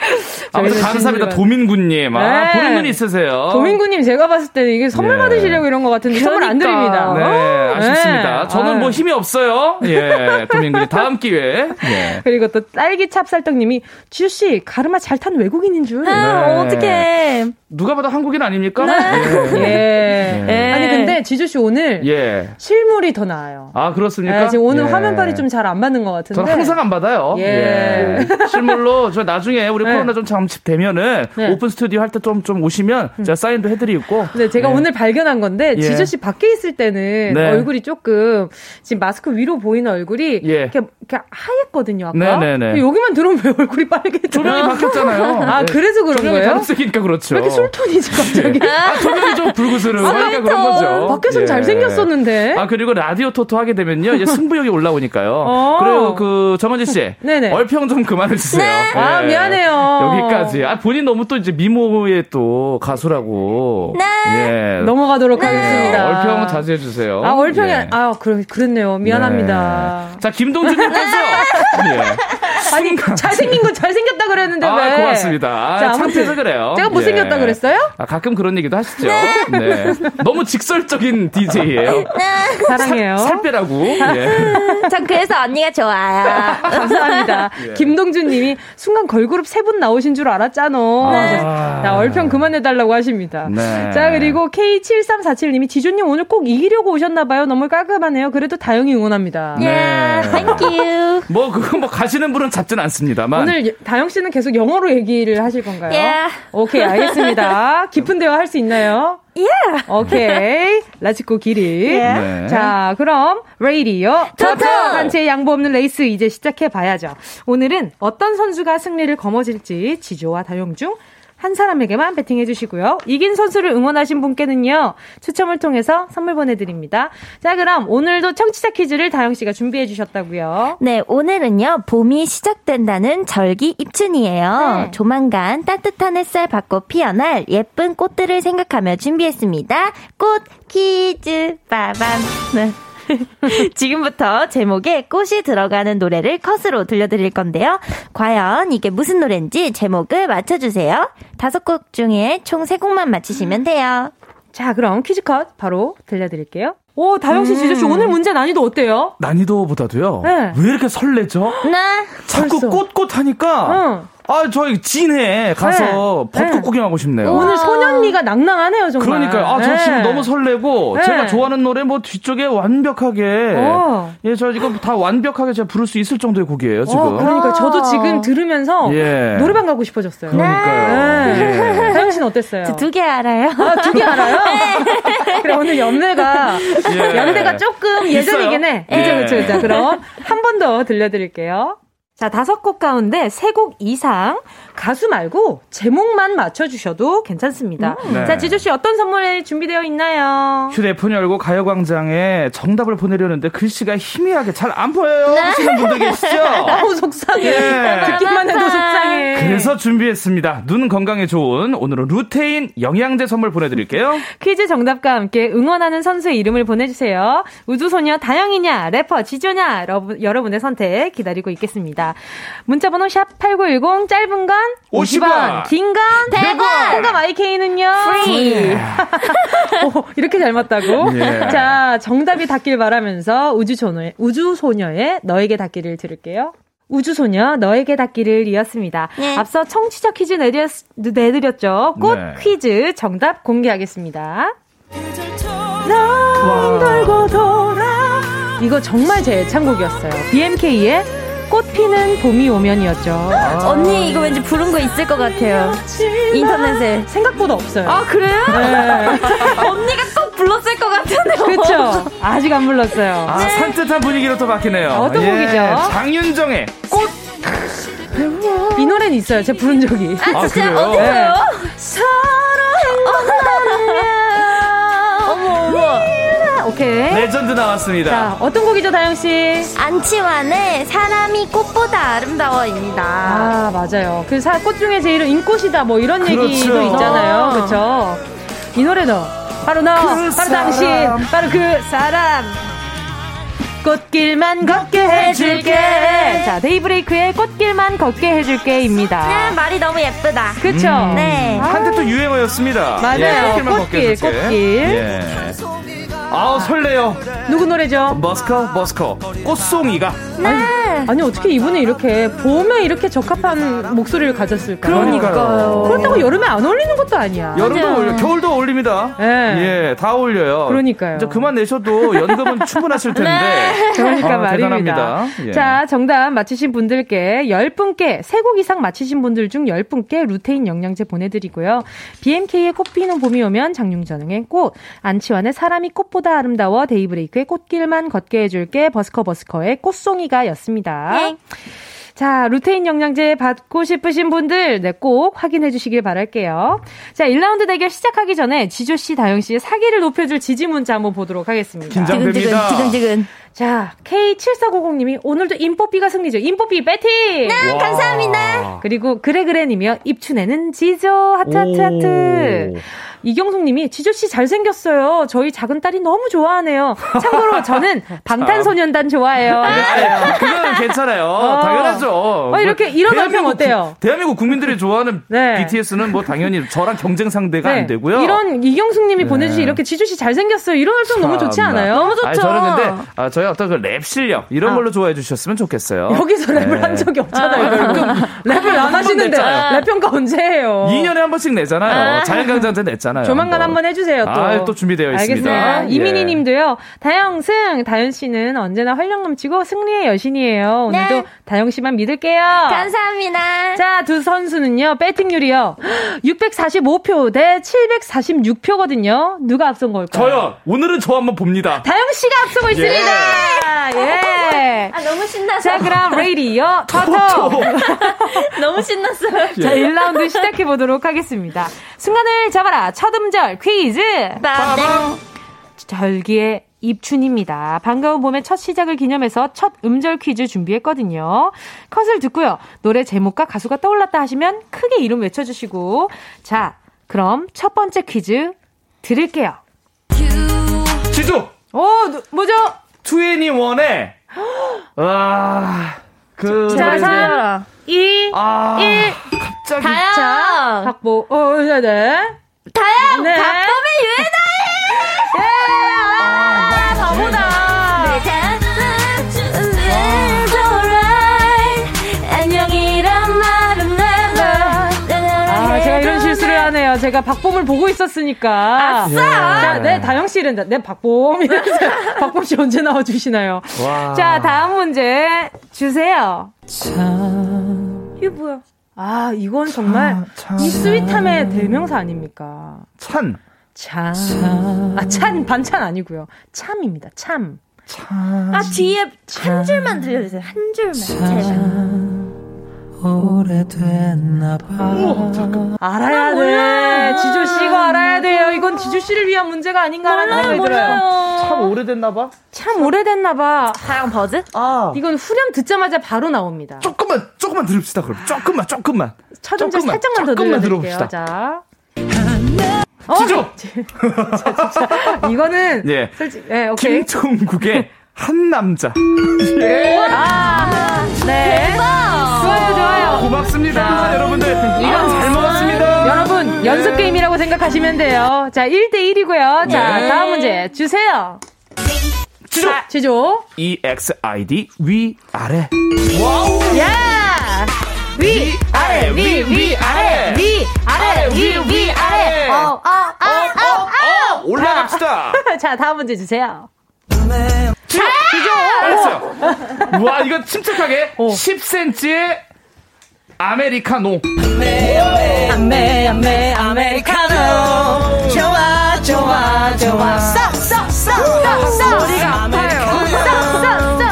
아무튼 감사합니다. 도민구님. 아, 네. 보는 눈이 있으세요. 도민구님, 제가 봤을 때는 이게 선물 예. 받으시려고 이런 것 같은데 그러니까. 선물 안 드립니다. 네, 오, 아쉽습니다. 네. 저는 뭐 힘이 없어요. 예, 도민구님. 다음 기회. 예. 그리고 또 딸기 찹쌀떡님이 지주씨, 가르마 잘 탄 외국인인 줄. 아, 네. 어떡해. 누가 봐도 한국인 아닙니까? 네. 예. 예. 예. 아니, 근데 지주씨 오늘 예. 실물이 더 나아요. 아, 그렇습니까? 예, 지금 오늘 예. 화면빨이 좀 잘 안 받는 것 같은데. 저는 항상 안 받아요. 예. 예. 실물로 저 나중에 우리 코로나 네. 좀 잠식되면은 네. 오픈 스튜디오 할 때 좀 좀 오시면 음. 제가 사인도 해드리고. 네, 제가 네. 오늘 발견한 건데 예. 지조 씨 밖에 있을 때는 네. 얼굴이 조금 지금 마스크 위로 보이는 얼굴이 예. 이렇게, 이렇게 하얗거든요. 아까. 네네네. 여기만 들어오면 왜 얼굴이 빨개져? 조명이 바뀌었잖아요. 아, 네. 그래서 그런 조명이 거예요? 조명이 잘생기니까 그렇죠. 왜 이렇게 술톤이지 갑자기? 네. 아, 조명이 좀 붉으스러우니까 아, 그러니까 그런 거죠. 밖에선 예. 잘생겼었는데. 아, 그리고 라디오 토토 하게 되면요. 이제 승부욕이 올라오니까요. 그리고 그 정은지 씨, 네네. 얼평 좀 그만해 주세요. 네. 네. 아, 미안해요. 여기까지. 아, 본인 너무 또 이제 미모의 또 가수라고. 네. 예. 넘어가도록 네. 하겠습니다. 얼평 자제해 주세요. 아, 얼평이 예. 아, 그러, 그랬네요. 미안합니다. 네. 자, 김동준님께서 네. 아니 잘생긴 거 잘생겼다 그랬는데 아, 왜? 고맙습니다. 아, 자, 창피해서 그래요. 제가 못생겼다 예. 그랬어요? 아, 가끔 그런 얘기도 하시죠. 네. 네. 너무 직설적인 디제이예요. 네. 사랑해요. 살, 살 빼라고. 예. 전 그래서 언니가 좋아요. 감사합니다. 예. 김동준님이 순간 걸그룹 세 분 나오신 줄 알았잖아. 네. 나 얼평 그만해달라고 하십니다. 네. 자, 그리고 케이 칠삼사칠님이 지조님 오늘 꼭 이기려고 오셨나봐요. 너무 깔끔하네요. 그래도 다영이 응원합니다. 예. 네. 땡큐. 뭐 그거 뭐 가시는 분은 자. 같진 않습니다만. 오늘 다영 씨는 계속 영어로 얘기를 하실 건가요? Yeah. 오케이, 알겠습니다. 깊은 대화 할 수 있나요? Yeah. 오케이. 라치코 기리. Yeah. 네. 자, 그럼 레이디오 토토 단체의 양보 없는 레이스 이제 시작해 봐야죠. 오늘은 어떤 선수가 승리를 거머쥘지 지조와 다영 중 한 사람에게만 배팅해 주시고요. 이긴 선수를 응원하신 분께는요, 추첨을 통해서 선물 보내드립니다. 자, 그럼 오늘도 청취자 퀴즈를 다영 씨가 준비해 주셨다고요. 네, 오늘은요, 봄이 시작된다는 절기 입춘이에요. 네. 조만간 따뜻한 햇살 받고 피어날 예쁜 꽃들을 생각하며 준비했습니다. 꽃 퀴즈 빠밤. 네. 지금부터 제목에 꽃이 들어가는 노래를 컷으로 들려드릴 건데요. 과연 이게 무슨 노래인지 제목을 맞춰주세요. 다섯 곡 중에 총 세 곡만 맞히시면 돼요. 자, 그럼 퀴즈 컷 바로 들려드릴게요. 오, 다영 씨, 지조 씨, 오늘 문제 난이도 어때요? 난이도보다도요. 네. 왜 이렇게 설레죠? 네. 자꾸 벌써. 꼿꼿하니까. 응. 아, 저희 진해 가서 네. 벚꽃 구경하고 싶네요. 오늘 소년미가 낭낭하네요, 정말. 그러니까요. 아, 네. 저 지금 너무 설레고, 네. 제가 좋아하는 노래 뭐 뒤쪽에 완벽하게, 어. 예, 저 이거 다 완벽하게 제가 부를 수 있을 정도의 곡이에요, 지금. 어, 그러니까 저도 지금 들으면서 예. 노래방 가고 싶어졌어요. 그러니까요. 네. 예. 다영 씨는 어땠어요? 저 두 개 알아요. 아, 두 개 알아요? 네. 그래, 오늘 연대가, 예. 연대가 조금 예전이긴 해. 예. 그죠, 그죠, 그죠. 그럼 한 번 더 들려드릴게요. 자, 다섯 곡 가운데 세 곡 이상 가수 말고 제목만 맞춰주셔도 괜찮습니다. 음. 네. 자, 지조씨 어떤 선물이 준비되어 있나요? 휴대폰 열고 가요광장에 정답을 보내려는데 글씨가 희미하게 잘 안 보여요. 네. 하시는 분들 계시죠? 너무 속상해. 네. 듣기만 해도 속상해. 그래서 준비했습니다. 눈 건강에 좋은 오늘은 루테인 영양제 선물 보내드릴게요. 퀴즈 정답과 함께 응원하는 선수의 이름을 보내주세요. 우주소녀 다영이냐 래퍼 지조냐 여러분의 선택 기다리고 있겠습니다. 문자번호 샵팔구일공, 짧은 건 오십 원, 긴 건 백 원, 콩감 아이케이는요 프리. 오, 이렇게 잘 맞다고? 예. 자, 정답이 닿길 바라면서 우주소녀, 우주소녀의 너에게 닿기를 들을게요. 우주소녀 너에게 닿기를 이었습니다. 네. 앞서 청취자 퀴즈 내드렸, 내드렸죠. 꽃 네. 퀴즈 정답 공개하겠습니다. 너 힘들고 돌아. 이거 정말 제 애창곡이었어요. 비엠케이의 꽃피는 봄이 오면이었죠. 아. 언니 이거 왠지 부른 거 있을 것 같아요. 인터넷에. 생각보다 없어요. 아, 그래요? 네. 언니가 꼭 불렀을 것 같은데. 그렇죠. 아직 안 불렀어요. 아, 네. 산뜻한 분위기로 또 바뀌네요. 어떤 예. 곡이죠? 장윤정의 꽃. 이 노래는 있어요. 제가 부른 적이. 아, 아 진짜 어디서요? 네. 어머 어머. 오케이. 레전드 나왔습니다. 자, 어떤 곡이죠, 다영씨? 안치환의 사람이 꽃보다 아름다워입니다. 아, 맞아요. 그 사, 꽃 중에 제일은 인꽃이다, 뭐 이런 그렇죠. 얘기도 있잖아요. 그렇죠. 이 노래도 바로 너, 그 바로 사람. 당신, 바로 그 사람. 꽃길만 걷게 해줄게. 자, 데이브레이크의 꽃길만 걷게 해줄게입니다. 네, 말이 너무 예쁘다. 그렇죠. 음, 네. 한때 또 유행어였습니다. 맞아요. 예, 꽃길, 꽃길. 예. 아우, 설레요. 누구 노래죠? 머스커 머스커 꽃송이가. 네. 아니, 아니 어떻게 이분이 이렇게 봄에 이렇게 적합한 목소리를 가졌을까요? 그러니까요. 그렇다고 여름에 안 어울리는 것도 아니야. 여름도 어울려, 겨울도 어울립니다. 네. 예, 다 어울려요. 그러니까요. 이제 그만 내셔도 연금은 충분하실 텐데. 네. 그러니까 아, 말입니다. 예. 자, 정답 맞히신 분들께 열 분께 세 곡 이상 맞히신 분들 중 열 분께 루테인 영양제 보내드리고요. 비엠케이의 꽃피는 봄이 오면, 장윤정의 꽃, 안치환의 사람이 꽃보다 아름다워, 데이브레이크의 꽃길만 걷게 해줄게, 버스커버스커의 꽃송이가 였습니다. 네. 자, 루테인 영양제 받고 싶으신 분들, 네, 꼭 확인해 주시길 바랄게요. 자, 일 라운드 대결 시작하기 전에 지조씨, 다영씨의 사기를 높여줄 지지 문자 한번 보도록 하겠습니다. 긴장됩니다. 지근지근, 지근지근. 자, 케이 칠사구공님이 오늘도 인뽀삐가 승리죠. 인뽀삐 배팅! 네, 와. 감사합니다. 그리고 그래그래님이요. 입춘에는 지조, 하트, 하트, 하트. 이경숙님이 지조씨 잘생겼어요. 저희 작은 딸이 너무 좋아하네요. 참고로 저는 방탄소년단 좋아해요. 네, 그건 괜찮아요. 어. 당연하죠. 어, 이렇게 이런 남편 어때요? 대한민국 국민들이 좋아하는 네. 비티에스는 뭐 당연히 저랑 경쟁 상대가 네. 안 되고요. 이런 이경숙님이 네. 보내주신 이렇게 지조씨 잘생겼어요. 이런 활동 너무 좋지 않아요? 너무 좋죠. 아니, 저는 근데 아, 저희 저의 어떤 그 랩 실력 이런 아. 걸로 좋아해 주셨으면 좋겠어요. 여기서 랩을 네. 한 적이 없잖아요. 아, 가끔 랩을 안 하시는데 랩 평가 언제 해요? 이 년에 한 번씩 내잖아요. 아. 자연강장 때 냈잖아요. 조만간 한번, 한번 해주세요. 또. 아, 또 준비되어 알겠습니다. 있습니다. 이민희님도요. 예. 다영승 다현 씨는 언제나 활력 넘치고 승리의 여신이에요. 오늘도 네. 다영 씨만 믿을게요. 감사합니다. 자, 두 선수는요. 배팅률이요. 육백사십오 표 대 칠백사십육 표거든요. 누가 앞선 걸까요? 저요. 오늘은 저 한번 봅니다. 다영 씨가 앞서고 있습니다. 예. 예. 아, 너무 신나서. 자, 그럼 레이디요. 토토. 너무 신났어요. 예. 자, 일 라운드 시작해 보도록 하겠습니다. 순간을 잡아라. 첫 음절 퀴즈. 빠밤. 절기의 입춘입니다. 반가운 봄의 첫 시작을 기념해서 첫 음절 퀴즈 준비했거든요. 컷을 듣고요. 노래 제목과 가수가 떠올랐다 하시면 크게 이름 외쳐주시고. 자, 그럼 첫 번째 퀴즈 드릴게요. 지수! 오, 뭐죠? 투애니원의 와, 그. 자, 삼, 이, 아, 일. 갑자기. 다영! 각보, 어, 네, 네. 다영! 네. 각보의 유해다이! 예! 아, 바보다. 하네요. 제가 박봄을 보고 있었으니까. 아싸! 자, 네, 다영 씨 이른다. 네, 박봄. 박봄 씨 언제 나와주시나요? 와. 자, 다음 문제 주세요. 참. 이게 뭐야? 아, 이건 정말 참, 참. 이 스윗함의 대명사 아닙니까? 찬. 참. 참. 아, 찬, 반찬 아니고요. 참입니다. 참. 참. 아, 뒤에 참. 한 줄만 들려주세요. 한 줄만. 참. 제발. 오래됐나봐. 알아야 돼. 지조 씨가 알아야 돼요. 이건 지조 씨를 위한 문제가 아닌가라는 생각이 들어요. 참 오래됐나봐. 참 오래됐나봐. 다양 버즈? 아, 이건 후렴 듣자마자 바로 나옵니다. 조금만, 조금만 들읍시다. 그럼 조금만, 조금만. 차좀만 살짝만 더 들어봅시다. 자. 어? 지조. 자, 진짜. 이거는 예, 솔직히 예, 오케이. 김종국의 한 남자. 예. 아, 네. 좋아요, 좋아요. 고맙습니다, 자, 여러분들. 이건 잘 먹었습니다. 여러분, 네. 연습 게임이라고 생각하시면 돼요. 자, 일 대 일이고요. 자, 네. 다음 문제 주세요. 지조. 자, 지조. 이엑스아이디 위 아래. 와우. 야. 위 아래 위 위 아래 위 아래 위 위 아래. 어, 어, 어, 어, 어. 올라갑시다. 자, 다음 문제 주세요. 지조! 알았어요. 와, 이건 침착하게. 오. 십 센티미터의 아메리카노. 아메, 아메, 아메, 아메리카노. 좋아, 좋아, 좋아. 쏙, 쏙, 쏙, 쏙. 우리가 아파요. 쏙, 쏙, 쏙, 쏙.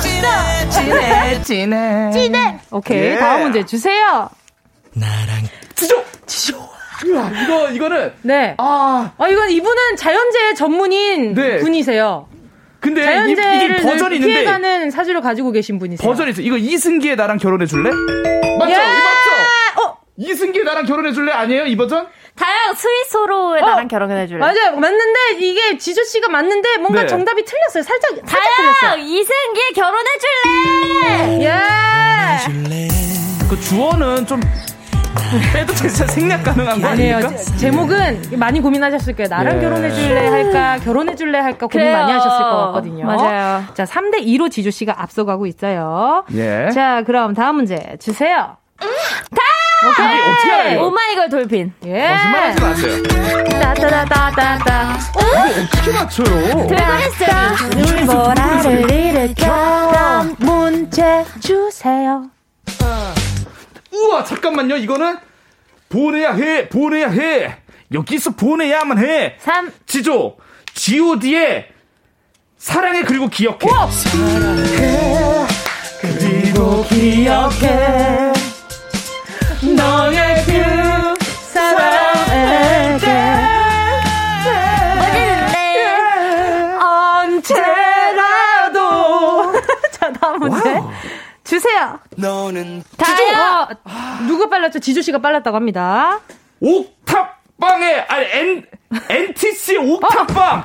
진해, 진해. 진해. 오케이, 예. 다음 문제 주세요. 나랑. 지조! 지조. 이거, 이거는. 네. 아. 아, 이건 이분은 자연재해 전문인 네. 분이세요. 근데 자연재해를 이게 버전이 있는데 피해가는 사주를 가지고 계신 분이세요. 버전이 있어요. 이거 이승기의 나랑 결혼해 줄래? 맞죠? 예! 맞죠? 어? 이승기의 나랑 결혼해 줄래? 아니에요? 이 버전? 다양 스위스로의 어? 나랑 결혼해 줄래? 맞아요. 맞는데 이게 지조 씨가 맞는데 뭔가 네. 정답이 틀렸어요. 살짝 살짝 다양! 틀렸어요. 이승기의 결혼해 줄래? 예! 그 주어는 좀 빼도 진짜 생략 가능한 거 아니에요? 제, 제목은 많이 고민하셨을 거예요. 나랑 예. 결혼해줄래 할까, 결혼해줄래 할까 고민 그래요. 많이 하셨을 것 같거든요. 맞아요. 자, 삼 대 이로 지조 씨가 앞서가고 있어요. 예. 자, 그럼 다음 문제 주세요. 음. 다! 오케이. 어떻게 알아요? 오마이걸 돌핀. 예. 거짓말하지 마세요. 따따따따따따. 이거 어떻게 맞춰요? 대박했어요. 뭐라를 일으켜 문제 주세요. 우와, 잠깐만요. 이거는 보내야 해, 보내야 해. 여기서 보내야만 해. 삼. 지조, 지오디의 사랑해 그리고 기억해. 오! 사랑해 그리고 기억해 너의 그 사랑에게 어디는데 언제라도. 자, 다음 문제. 와우. 주세요. 너는 다요. 어, 누가 빨랐죠? 지조 씨가 빨랐다고 합니다. 옥탑방의 아니 엔 엔티씨 옥탑방. 어? 아!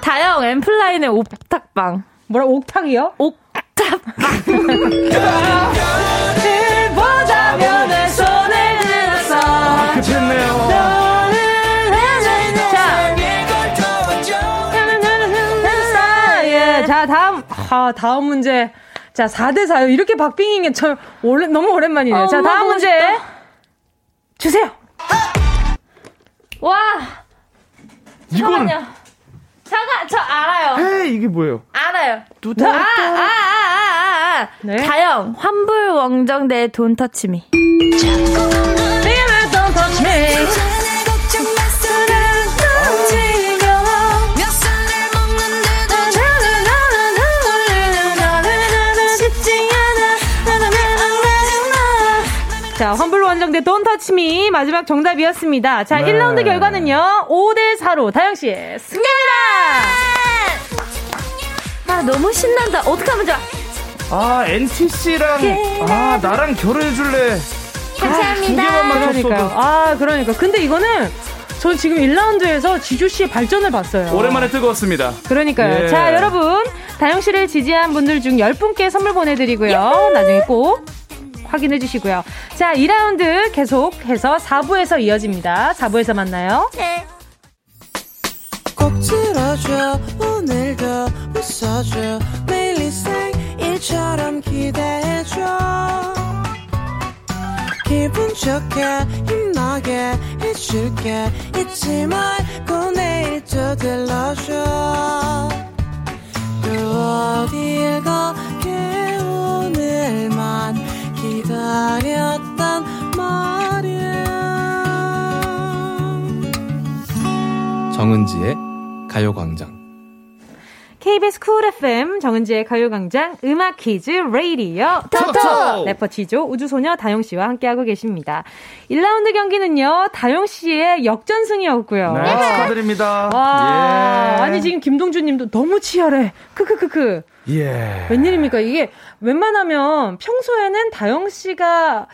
다영 엠플라인의 옥탑방. 뭐라 옥탁이요? 옥탑. 보자면 내 손에 들었어. 급했네요. 자, 다음. 아, 다음 문제. 자, 사 대 사요. 이렇게 박빙인 게 오래, 너무 오랜만이네요. 어, 자, 다음 문제. 싶다. 주세요. 와. 이거는. 잠깐만요. 잠깐, 저 알아요. 에이, 이게 뭐예요? 알아요. 누다. 아, 아, 아, 아. 네. 가영, 환불왕정대 Don't Touch Me. Don't Touch Me. 자, 환불로 완정된 Don't Touch Me 마지막 정답이었습니다. 자, 네. 일 라운드 결과는요. 오 대 사로 다영씨 승리입니다. 아, 너무 신난다. 어떡하면 좋아. 아, 엔티씨랑 아, 나랑 결혼해줄래. 감사합니다. 아, 두 개만 맞췄어도. 아, 그러니까. 근데 이거는 저 지금 일 라운드에서 지주씨의 발전을 봤어요. 오랜만에 뜨거웠습니다. 그러니까요. 예. 자, 여러분 다영씨를 지지한 분들 중 열 분께 선물 보내드리고요. 야호! 나중에 꼭 확인해 주시고요. 자, 이 라운드 계속해서 사 부에서 이어집니다. 사 부에서 만나요. 네. 꼭 들어줘. 오늘도 웃어줘. 매일 일상일처럼 기대해줘. 기분 좋게 힘나게 해줄게. 잊지 말고 내일 또 들러줘. 또 어딜 가게 오늘만 기다렸단 말이야. 정은지의 가요광장. 케이비에스 쿨 에프엠 정은지의 가요광장 음악 퀴즈 레이디요. 토토! 래퍼 지조, 우주소녀 다영씨와 함께하고 계십니다. 일 라운드 경기는요. 다영씨의 역전승이었고요. 네, 축하드립니다. 와, 예. 아니 지금 김동주님도 너무 치열해. 크크크크. 예. 웬일입니까? 이게 웬만하면 평소에는 다영씨가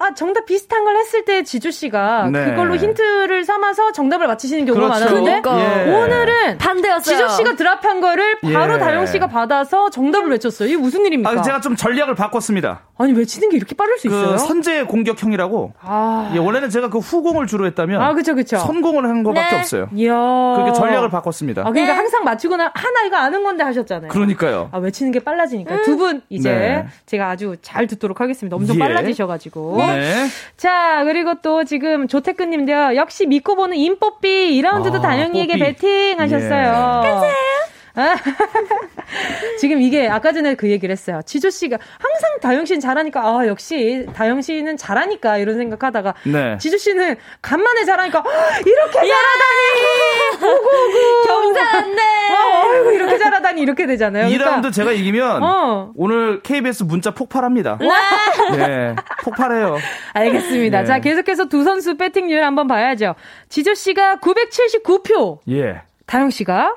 아, 정답 비슷한 걸 했을 때 지주씨가 네. 그걸로 힌트를 삼아서 정답을 맞히시는 경우가 그렇죠. 많았는데 그러니까. 예. 오늘은 반대였어요. 지주씨가 드랍한 거를 바로 예. 다영씨가 받아서 정답을 외쳤어요. 이게 무슨 일입니까? 아, 제가 좀 전략을 바꿨습니다. 아니 외치는 게 이렇게 빠를 수 그 있어요? 선제 공격형이라고. 아. 예, 원래는 제가 그 후공을 주로 했다면 아, 그쵸, 그쵸. 선공을 한 거밖에 네. 없어요. 이야. 그렇게 전략을 바꿨습니다. 아, 그러니까 네. 항상 맞추고 나 하나 이거 아는 건데 하셨잖아요. 그러니까요. 아, 외치는 게 빨라지니까 음. 두 분 이제 네. 제가 아주 잘 듣도록 하겠습니다. 엄청 예. 빨라지셔가지고. 네. 자, 그리고 또 지금 조태근님도요. 역시 믿고 보는 인뽀삐 이 라운드도 아, 다영이에게 배팅하셨어요. 예. 감사해요. 지금 이게 아까 전에 그 얘기를 했어요. 지조씨가 항상 다영씨는 잘하니까 아 역시 다영씨는 잘하니까 이런 생각하다가 네. 지조씨는 간만에 잘하니까 이렇게 잘하다니 오구오구 경사한데 어, 어이구 이렇게 잘하다니 이렇게 되잖아요. 이 라운드 그러니까, 제가 이기면 어. 오늘 케이비에스 문자 폭발합니다. 네, 폭발해요. 알겠습니다. 네. 자, 계속해서 두 선수 배팅률 한번 봐야죠. 지조씨가 구백칠십구 표 예. 다영씨가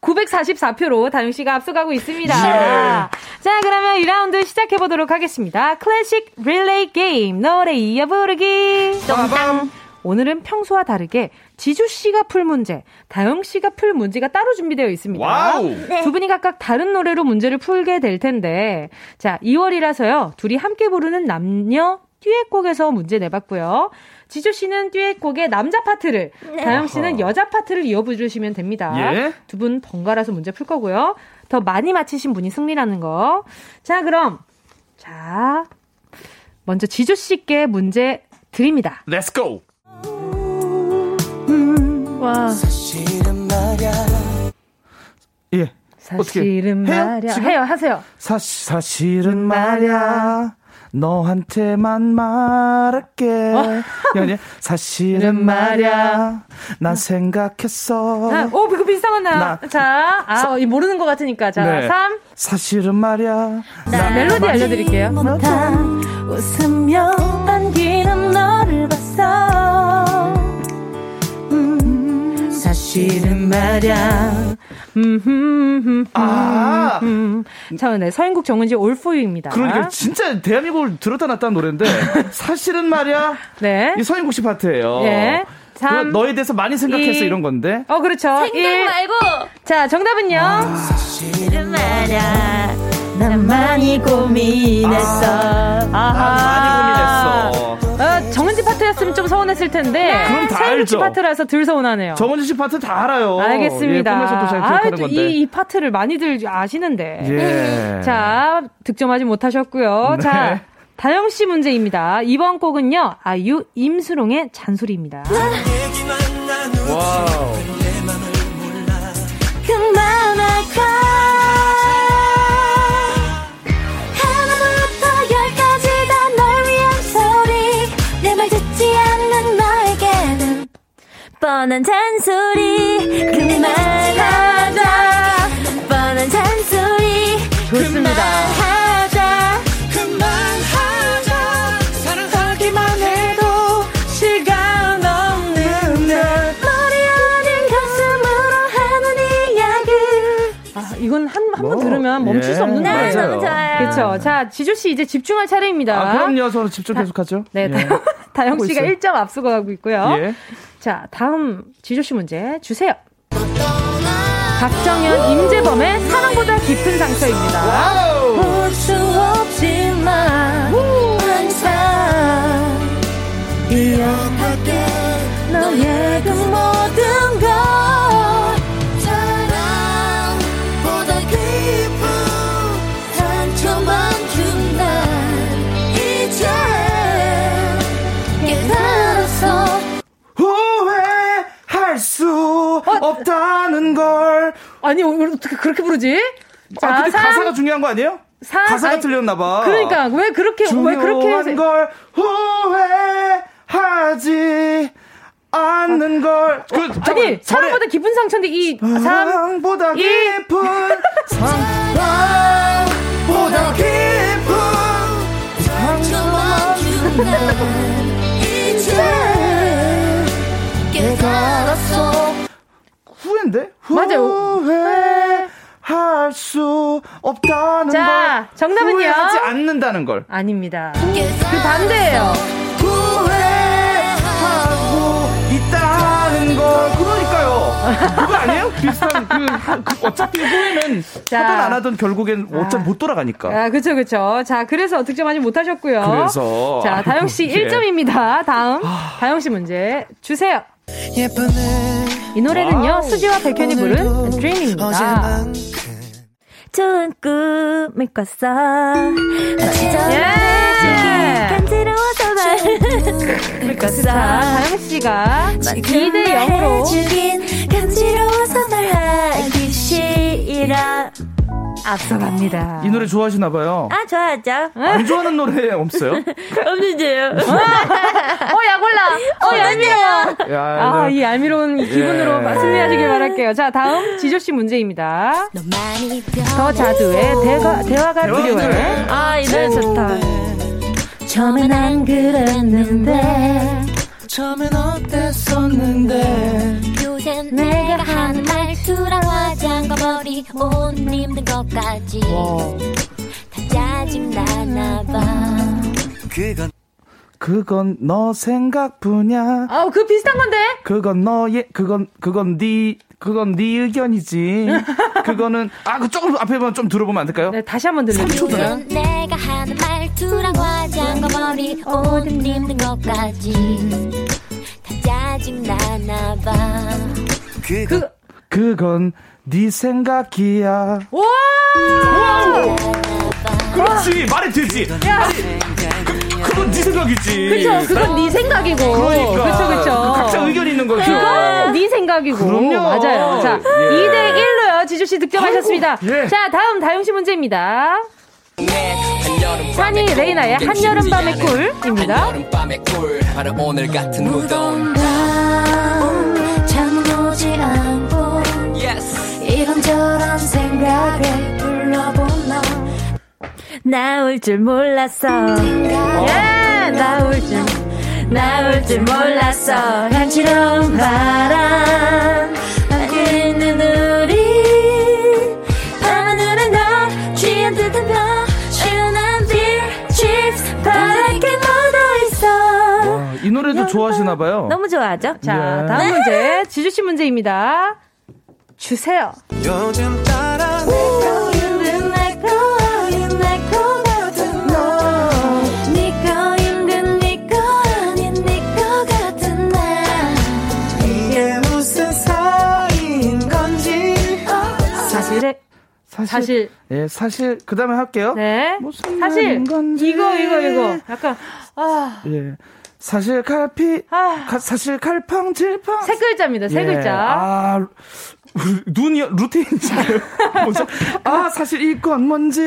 구백사십사 표로 다영씨가 앞서가고 있습니다. 예. 자, 그러면 이 라운드 시작해보도록 하겠습니다. 클래식 릴레이 게임 노래 이어 부르기. 똥땅. 오늘은 평소와 다르게 지주씨가 풀 문제, 다영씨가 풀 문제가 따로 준비되어 있습니다. 와우. 네. 두 분이 각각 다른 노래로 문제를 풀게 될 텐데 자, 이월이라서요 둘이 함께 부르는 남녀 듀엣곡에서 문제 내봤고요. 지조씨는 듀엣곡의 남자 파트를, 네. 다영씨는 여자 파트를 이어부르시면 됩니다. 예? 두 분 번갈아서 문제 풀 거고요. 더 많이 맞히신 분이 승리라는 거. 자, 그럼 자 먼저 지조씨께 문제 드립니다. Let's go! 음, 와. 사실은 말야. 예. 사실은 어떻게? 말야. 해요? 해요, 하세요. 사, 사실은 말야. 너한테만 말할게. 어? 사실은 말야. 난 생각했어. 아, 오, 그거 비슷한 건 나요. 자, 아, 사, 모르는 것 같으니까. 자, 네. 삼. 사실은 말야. 자, 멜로디 알려드릴게요. 웃으며 안기는 너를 봤어. 음, 사실은 말야. 음, 아, 자, 네, 서인국 정은지 All For You입니다. 그러니까 진짜 대한민국을 들었다 놨다는 노래인데 사실은 말이야. 네, 이 서인국 씨 파트예요. 네, 삼, 너에 대해서 많이 생각했어 이, 이런 건데. 어, 그렇죠. 생각 일. 말고. 자, 정답은요. 아, 사실은 말이야. 난 많이 고민했어. 아, 난 많이 고민했어. 어, 정은지 파트였습니다. 알았으면 좀 서운했을 텐데. 네. 그럼 다 알죠. 서은지 씨 파트라서 덜 서운하네요. 정은지 씨 파트 다 알아요. 알겠습니다. 예, 꿈에서도 잘 기억하는 아, 건데. 이, 이 파트를 많이들 아시는데. 예. 자, 득점하지 못하셨고요. 네. 자, 다영 씨 문제입니다. 이번 곡은요. 아유 임수롱의 잔소리입니다. 와우. 뻔한 잔소리 그만하자. 뻔한 잔소리 좋습니다. 그만하자. 그만하자. 사랑하기만 해도 시간 없는 날 머리 아닌 가슴으로 하는 이야기. 아 이건 한 한 번 들으면 멈출 예. 수 없는 노래죠. 네, 너무 좋아요. 그렇죠. 자 지주 씨 이제 집중할 차례입니다. 아 그럼요. 서로 집중 계속하죠. 네. 예. 다영 씨가 일 점 앞서고 가고 있고요. 예. 자, 다음 지조씨 문제 주세요. 박정현, 임재범의 사랑보다 깊은 상처입니다. 볼 수 없지만 항상 기억할게 너의 그 모든 걸 사랑보다 깊은 상처만 준 날 이제 깨달았어 후회할 수 어? 없다는 걸. 아니 어떻게 그렇게 부르지? 자, 아 근데 삼, 가사가 중요한 거 아니에요? 사, 가사가 아니, 틀렸나봐. 그러니까 왜 그렇게 왜 그렇게 중요한 걸 후회하지 않는 아, 걸. 그, 어, 아니 사랑보다 깊은 상처인데 이 사랑보다 깊은 사랑보다 깊은 상처만 준 날 이제. 알았어. 후회인데? 맞아요. 후회할 수 없다는 자, 걸. 정답은요? 후회하지 않는다는 걸. 아닙니다. 그 반대예요. 후회하고 있다는 걸. 그러니까요. 그거 아니에요? 비슷한 그, 그 어차피 후회는 자, 하든 안 하든 결국엔 어차피 아, 못 돌아가니까. 아, 그렇죠, 그렇죠. 자, 그래서 득점 하지 못하셨고요. 그래서 자, 다영 씨 예. 일 점입니다. 다음 다영 씨 문제 주세요. 이 노래는요 수지와 백현이 부른 드림입니다. 좋은 꿈을 꿨어 간지러워서 말을 꿨어. 다영씨가 이 대 영으로 간지러워서 말하기 싫어 앞서갑니다. 이 노래 좋아하시나봐요. 아 좋아하죠. 안 좋아하는 노래 없어요? 없는데요. 어 야골라. 어 얄미워. 아 이 얄미로운 기분으로 예. 승리하시길 바랄게요. 자 다음 지조 씨 문제입니다. 더 자주의 대화, 대화가 필요해. 아 이 노래 좋다. 처음엔 안 그랬는데 처음엔 어땠었는데 내가 한 말투랑 화장 거머리 옷 입는 것까지 다 짜증나나봐. 그건 그건 너 생각뿐이야. 아, 그 비슷한 건데. 그건 너의 그건 그건 네 그건 네 의견이지. 그거는 아, 그 조금 앞에만 좀 들어보면 안 될까요? 네, 다시 한번 들려주세요. 그건 내가 한 말투랑 화장 거머리 옷 입는 것까지. 짜증나나봐. 그, 그, 그건 네 생각이야. 와! 그렇지, 말이 되지. 그, 그건 네 생각이지. 그쵸, 그건 네 생각이고. 그러니까. 그쵸, 그쵸. 각자 의견이 있는 거죠. 그건 네 생각이고. 그럼요. 맞아요. 자, 예. 이 대 일로요. 지주씨 득점하셨습니다. 예. 자, 다음 다영씨 문제입니다. 산이 레이나의 한여름밤의 꿀입니다. 오늘 같은 무더운 밤 잠은 오지 않고 이런저런 생각에 불러본 너 나올 줄 몰랐어 yeah, 나올 줄 나올 줄 몰랐어 한치로운 바람 안고 있는 우리 밤하늘은 널 취한 듯한 별 이 노래도 좋아하시나봐요. 너무 좋아하죠. 자 예. 다음 문제 지주씨 문제입니다. 주세요. 요즘 따라 내 거인 내 거인 내 거거든 너 네 거인 내 거 아닌 네 거 사실. 예, 사실. 그 다음에 할게요. 네. 무슨 사실. 건지. 이거, 이거, 이거. 약간, 아. 예. 사실 칼피. 아. 가, 사실 칼팡질팡. 세 글자입니다, 세 예. 글자. 아. 눈이 루테인지 뭐죠? 아 사실 이건 뭔지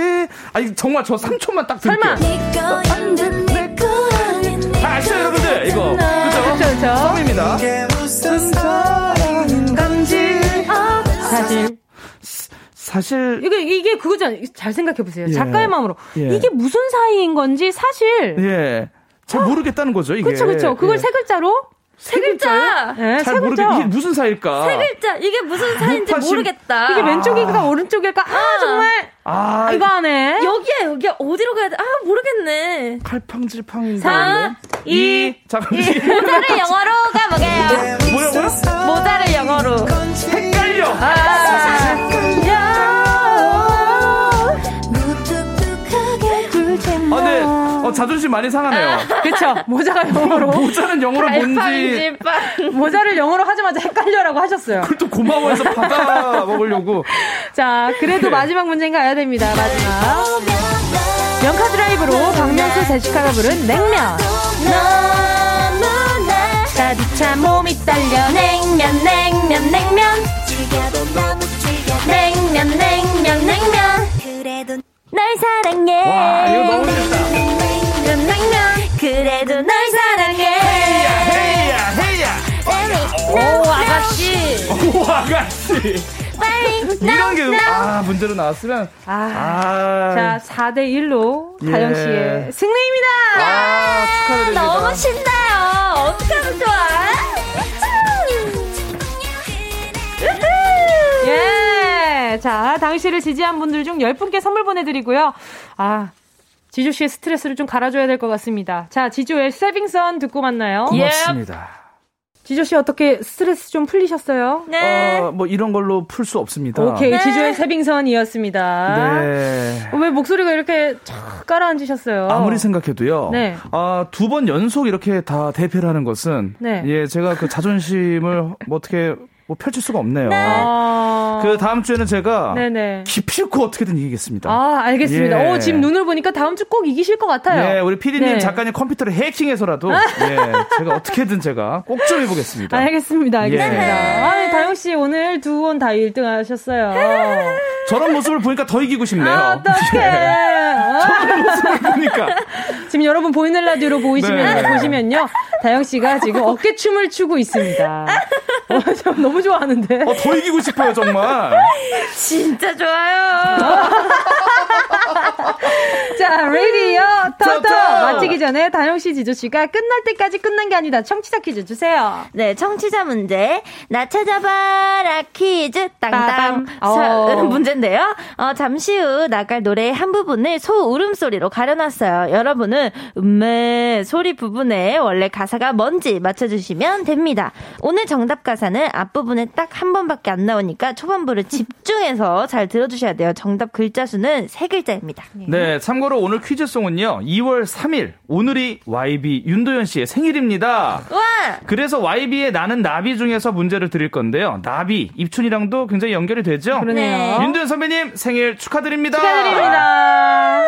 아니 정말 저 삼 초만 딱 드릴게요. 설마 다 아시죠 여러분들 이거 그렇죠 그렇죠 처음입니다. 이게 무슨 사랑인 건지 사실 사실 이게 이게 그거잖아요. 잘 생각해 보세요. 예. 작가의 마음으로 예. 이게 무슨 사이인 건지 사실 예 잘 모르겠다는 거죠 이게 그렇죠 그렇죠 그걸 예. 세 글자로. 세 글자! 네, 잘 모르겠다. 이게 무슨 사이일까? 세 글자! 이게 무슨 사이인지 육팔십... 모르겠다. 이게 왼쪽일까, 아... 오른쪽일까? 아, 아, 정말! 아, 이거 하네. 여기야, 여기야. 어디로 가야 돼? 아, 모르겠네. 칼팡질팡인데. 사, 이, 이. 잠깐만. 이. 모자를 영어로 가보게요. 뭐야, 뭐야? 모자를 영어로. 헷갈려! 아, 아, 네. 어, 자존심 많이 상하네요. 아, 그렇죠. 모자가 영어로. 모자는 영어로 뭔지. 모자를 영어로 하자마자 헷갈려라고 하셨어요. 그걸 또 고마워해서 받아 먹으려고. 자, 그래도 마지막 문제인가 해야 됩니다. 마지막. 명카 드라이브로 박명수 제시카가 부른 냉면. 너무나 따뜻한 몸이 떨려 냉면 냉면 냉면 냉면 냉면 냉면 그래도 널 사랑해. 와, 이거 너무 재밌다. 그래도 널 사랑해. 헤이야, 헤이야, 헤이야. 오, 아가씨. 오, 아가씨. 빨리. 이런 게, 아, 문제로 나왔으면. 아. 아. 자, 사 대 일로 예. 다영 씨의 승리입니다. 아, 축하드립니다. 너무 신나요. 어떡하면 좋아. 예. 자, 당시를 지지한 분들 중 열 분께 선물 보내드리고요. 아. 지조 씨의 스트레스를 좀 갈아줘야 될 것 같습니다. 자, 지조의 세빙선 듣고 만나요. 고맙습니다. Yep. 지조 씨 어떻게 스트레스 좀 풀리셨어요? 네. 어, 뭐 이런 걸로 풀 수 없습니다. 오케이, 네. 지조의 세빙선이었습니다. 네. 왜 목소리가 이렇게 쫙 깔아앉으셨어요? 아무리 생각해도요. 네. 아, 두 번 연속 이렇게 다 대패를 하는 것은 네. 예, 제가 그 자존심을 뭐 어떻게 뭐 펼칠 수가 없네요. 네. 아... 그 다음 주에는 제가 네네. 기필코 어떻게든 이기겠습니다. 아, 알겠습니다. 예. 오, 지금 눈을 보니까 다음 주 꼭 이기실 것 같아요. 예, 우리 피디님 네. 작가님 컴퓨터를 해킹해서라도 예, 제가 어떻게든 제가 꼭 좀 해보겠습니다. 알겠습니다. 알겠습니다. 예. 아, 다영 씨 오늘 두 분 다 일 등 하셨어요. 저런 모습을 보니까 더 이기고 싶네요. 아, 어떡해. 예. 저런 모습을 보니까. 지금 여러분 보이는 라디오로 보이시면, 네. 보시면요. 다영 씨가 지금 어깨춤을 추고 있습니다. 어, 너무 좋아하는데. 어, 더 이기고 싶어요, 정말. 진짜 좋아요. 자, 레디요. 토토. 마치기 전에 다영 씨, 지조 씨가 끝날 때까지 끝난 게 아니다. 청취자 퀴즈 주세요. 네, 청취자 문제. 나 찾아봐라 퀴즈. 땅땅. 어. 문제인데요. 어, 잠시 후 나갈 노래의 한 부분을 소 울음소리로 가려놨어요. 여러분은 음메 소리 부분에 원래 가사가 뭔지 맞춰주시면 됩니다. 오늘 정답 가사는 앞부분에 딱 한 번밖에 안 나오니까 초반부를 집중해서 잘 들어주셔야 돼요. 정답 글자 수는 세 글자입니다. 네, 참고로 오늘 퀴즈송은요. 이월 삼일 오늘이 와이비 윤도현 씨의 생일입니다. 와! 그래서 와이비의 나는 나비 중에서 문제를 드릴 건데요. 나비, 입춘이랑도 굉장히 연결이 되죠? 그러네요. 윤도현 선배님 생일 축하드립니다. 축하드립니다.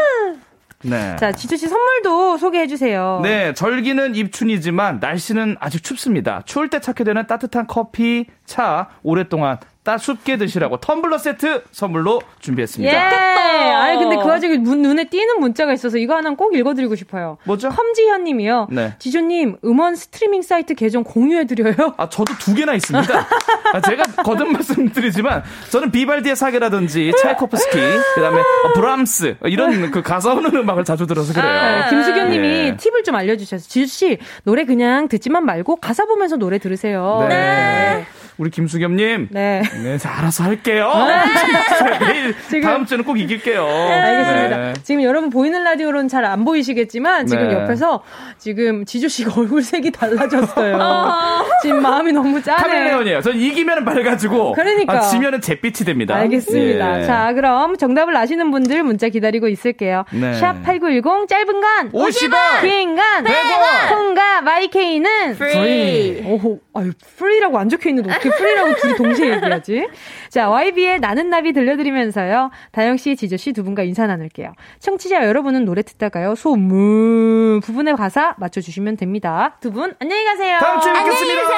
네. 자, 지조씨 선물도 소개해주세요. 네, 절기는 입춘이지만 날씨는 아직 춥습니다. 추울 때 찾게 되는 따뜻한 커피, 차, 오랫동안 따숩게 드시라고 텀블러 세트 선물로 준비했습니다. 예. 아니 근데 그 와중에 문, 눈에 띄는 문자가 있어서 이거 하나 꼭 읽어드리고 싶어요. 뭐죠? 험지현 님이요. 네. 지조님 음원 스트리밍 사이트 계정 공유해드려요? 아 저도 두 개나 있습니다. 아, 제가 거듭 말씀드리지만 저는 비발디의 사계라든지 차이코프스키 그다음에 어, 브람스 이런 그 가사 오는 음악을 자주 들어서 그래요. 아, 김수경 님이 네. 팁을 좀 알려주셔서 지조씨 노래 그냥 듣지만 말고 가사 보면서 노래 들으세요. 네. 네. 우리 김수겸님, 네, 네 알아서 할게요. 네. 지금, 다음 주는 꼭 이길게요. 네. 알겠습니다. 네. 지금 여러분 보이는 라디오로는 잘 안 보이시겠지만 지금 네. 옆에서 지금 지조 씨가 얼굴색이 달라졌어요. 어. 지금 마음이 너무 짠해. 카멜레온이에요. 전 이기면 밝아지고, 그러니까 아, 지면은 잿빛이 됩니다. 알겠습니다. 예. 자, 그럼 정답을 아시는 분들 문자 기다리고 있을게요. 네. 샵 팔구일공 짧은 간 오십 원, 긴 간 백 원, 콩과 마이케이는 프리. 오호. 아유, 프리라고 안 적혀있는데 어떻게 프리라고 둘이 동시에 얘기하지? 자, 와이비의 나는 나비 들려드리면서요, 다영씨, 지조씨 두 분과 인사 나눌게요. 청취자 여러분은 노래 듣다가요 소문 부분의 가사 맞춰주시면 됩니다. 두 분 안녕히 가세요. 다음주에 뵙겠습니다.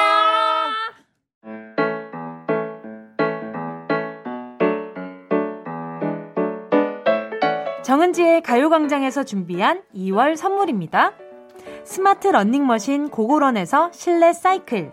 정은지의 가요광장에서 준비한 이월 선물입니다. 스마트 러닝머신 고고런에서 실내 사이클,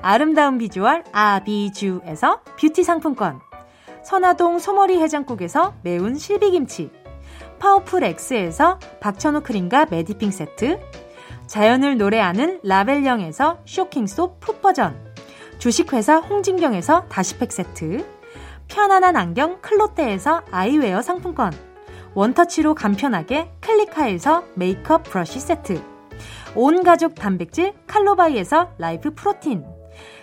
아름다운 비주얼 아비주에서 뷰티 상품권, 선화동 소머리 해장국에서 매운 실비김치, 파워풀 X에서 박찬호 크림과 메디핑 세트, 자연을 노래하는 라벨령에서 쇼킹솝 풋버전, 주식회사 홍진경에서 다시팩 세트, 편안한 안경 클로떼에서 아이웨어 상품권, 원터치로 간편하게 클리카에서 메이크업 브러쉬 세트, 온가족 단백질 칼로바이에서 라이프 프로틴,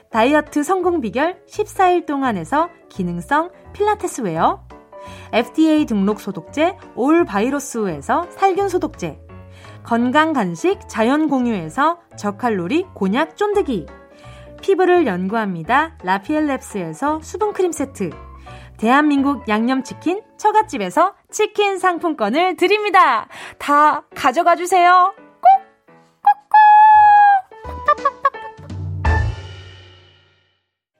다이어트 성공 비결 십사 일 동안에서 기능성 필라테스 웨어, 에프디에이 등록 소독제 올 바이러스에서 살균 소독제, 건강 간식 자연 공유에서 저칼로리 곤약 쫀득이, 피부를 연구합니다 라피엘랩스에서 수분 크림 세트, 대한민국 양념치킨 처갓집에서 치킨 상품권을 드립니다. 다 가져가 주세요. 꼭! 꼭! 꼭!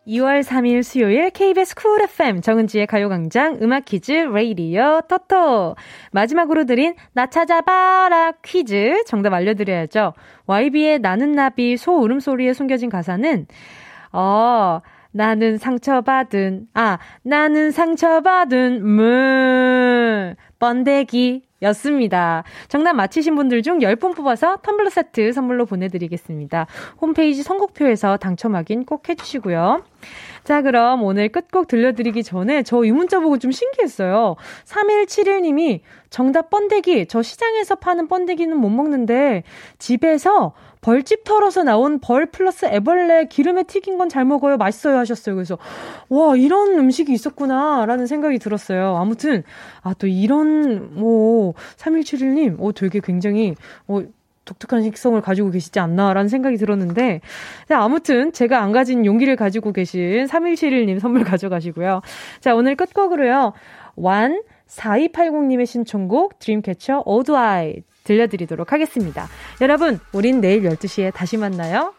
이월 삼 일 수요일 케이비에스 쿨 에프엠 정은지의 가요광장 음악 퀴즈 라디오 토토. 마지막으로 드린 나 찾아봐라 퀴즈 정답 알려드려야죠. 와이비의 나는 나비 소 울음소리에 숨겨진 가사는 어... 나는 상처받은, 아, 나는 상처받은, 물, 번데기 였습니다. 정답 맞히신 분들 중 십 분 뽑아서 텀블러 세트 선물로 보내드리겠습니다. 홈페이지 선곡표에서 당첨 확인 꼭 해주시고요. 자, 그럼 오늘 끝곡 들려드리기 전에 저 이 문자 보고 좀 신기했어요. 삼일칠일 님이 정답 번데기, 저 시장에서 파는 번데기는 못 먹는데 집에서 벌집 털어서 나온 벌 플러스 애벌레 기름에 튀긴 건 잘 먹어요. 맛있어요 하셨어요. 그래서 와, 이런 음식이 있었구나 라는 생각이 들었어요. 아무튼 아, 또 이런 뭐 삼일칠일 님 오, 되게 굉장히 오, 독특한 식성을 가지고 계시지 않나라는 생각이 들었는데, 자, 아무튼 제가 안 가진 용기를 가지고 계신 삼일칠일 님 선물 가져가시고요. 자, 오늘 끝곡으로요 완 사이팔공 님의 신청곡 드림캐쳐 Old Eye 들려드리도록 하겠습니다. 여러분, 우린 내일 열두 시에 다시 만나요.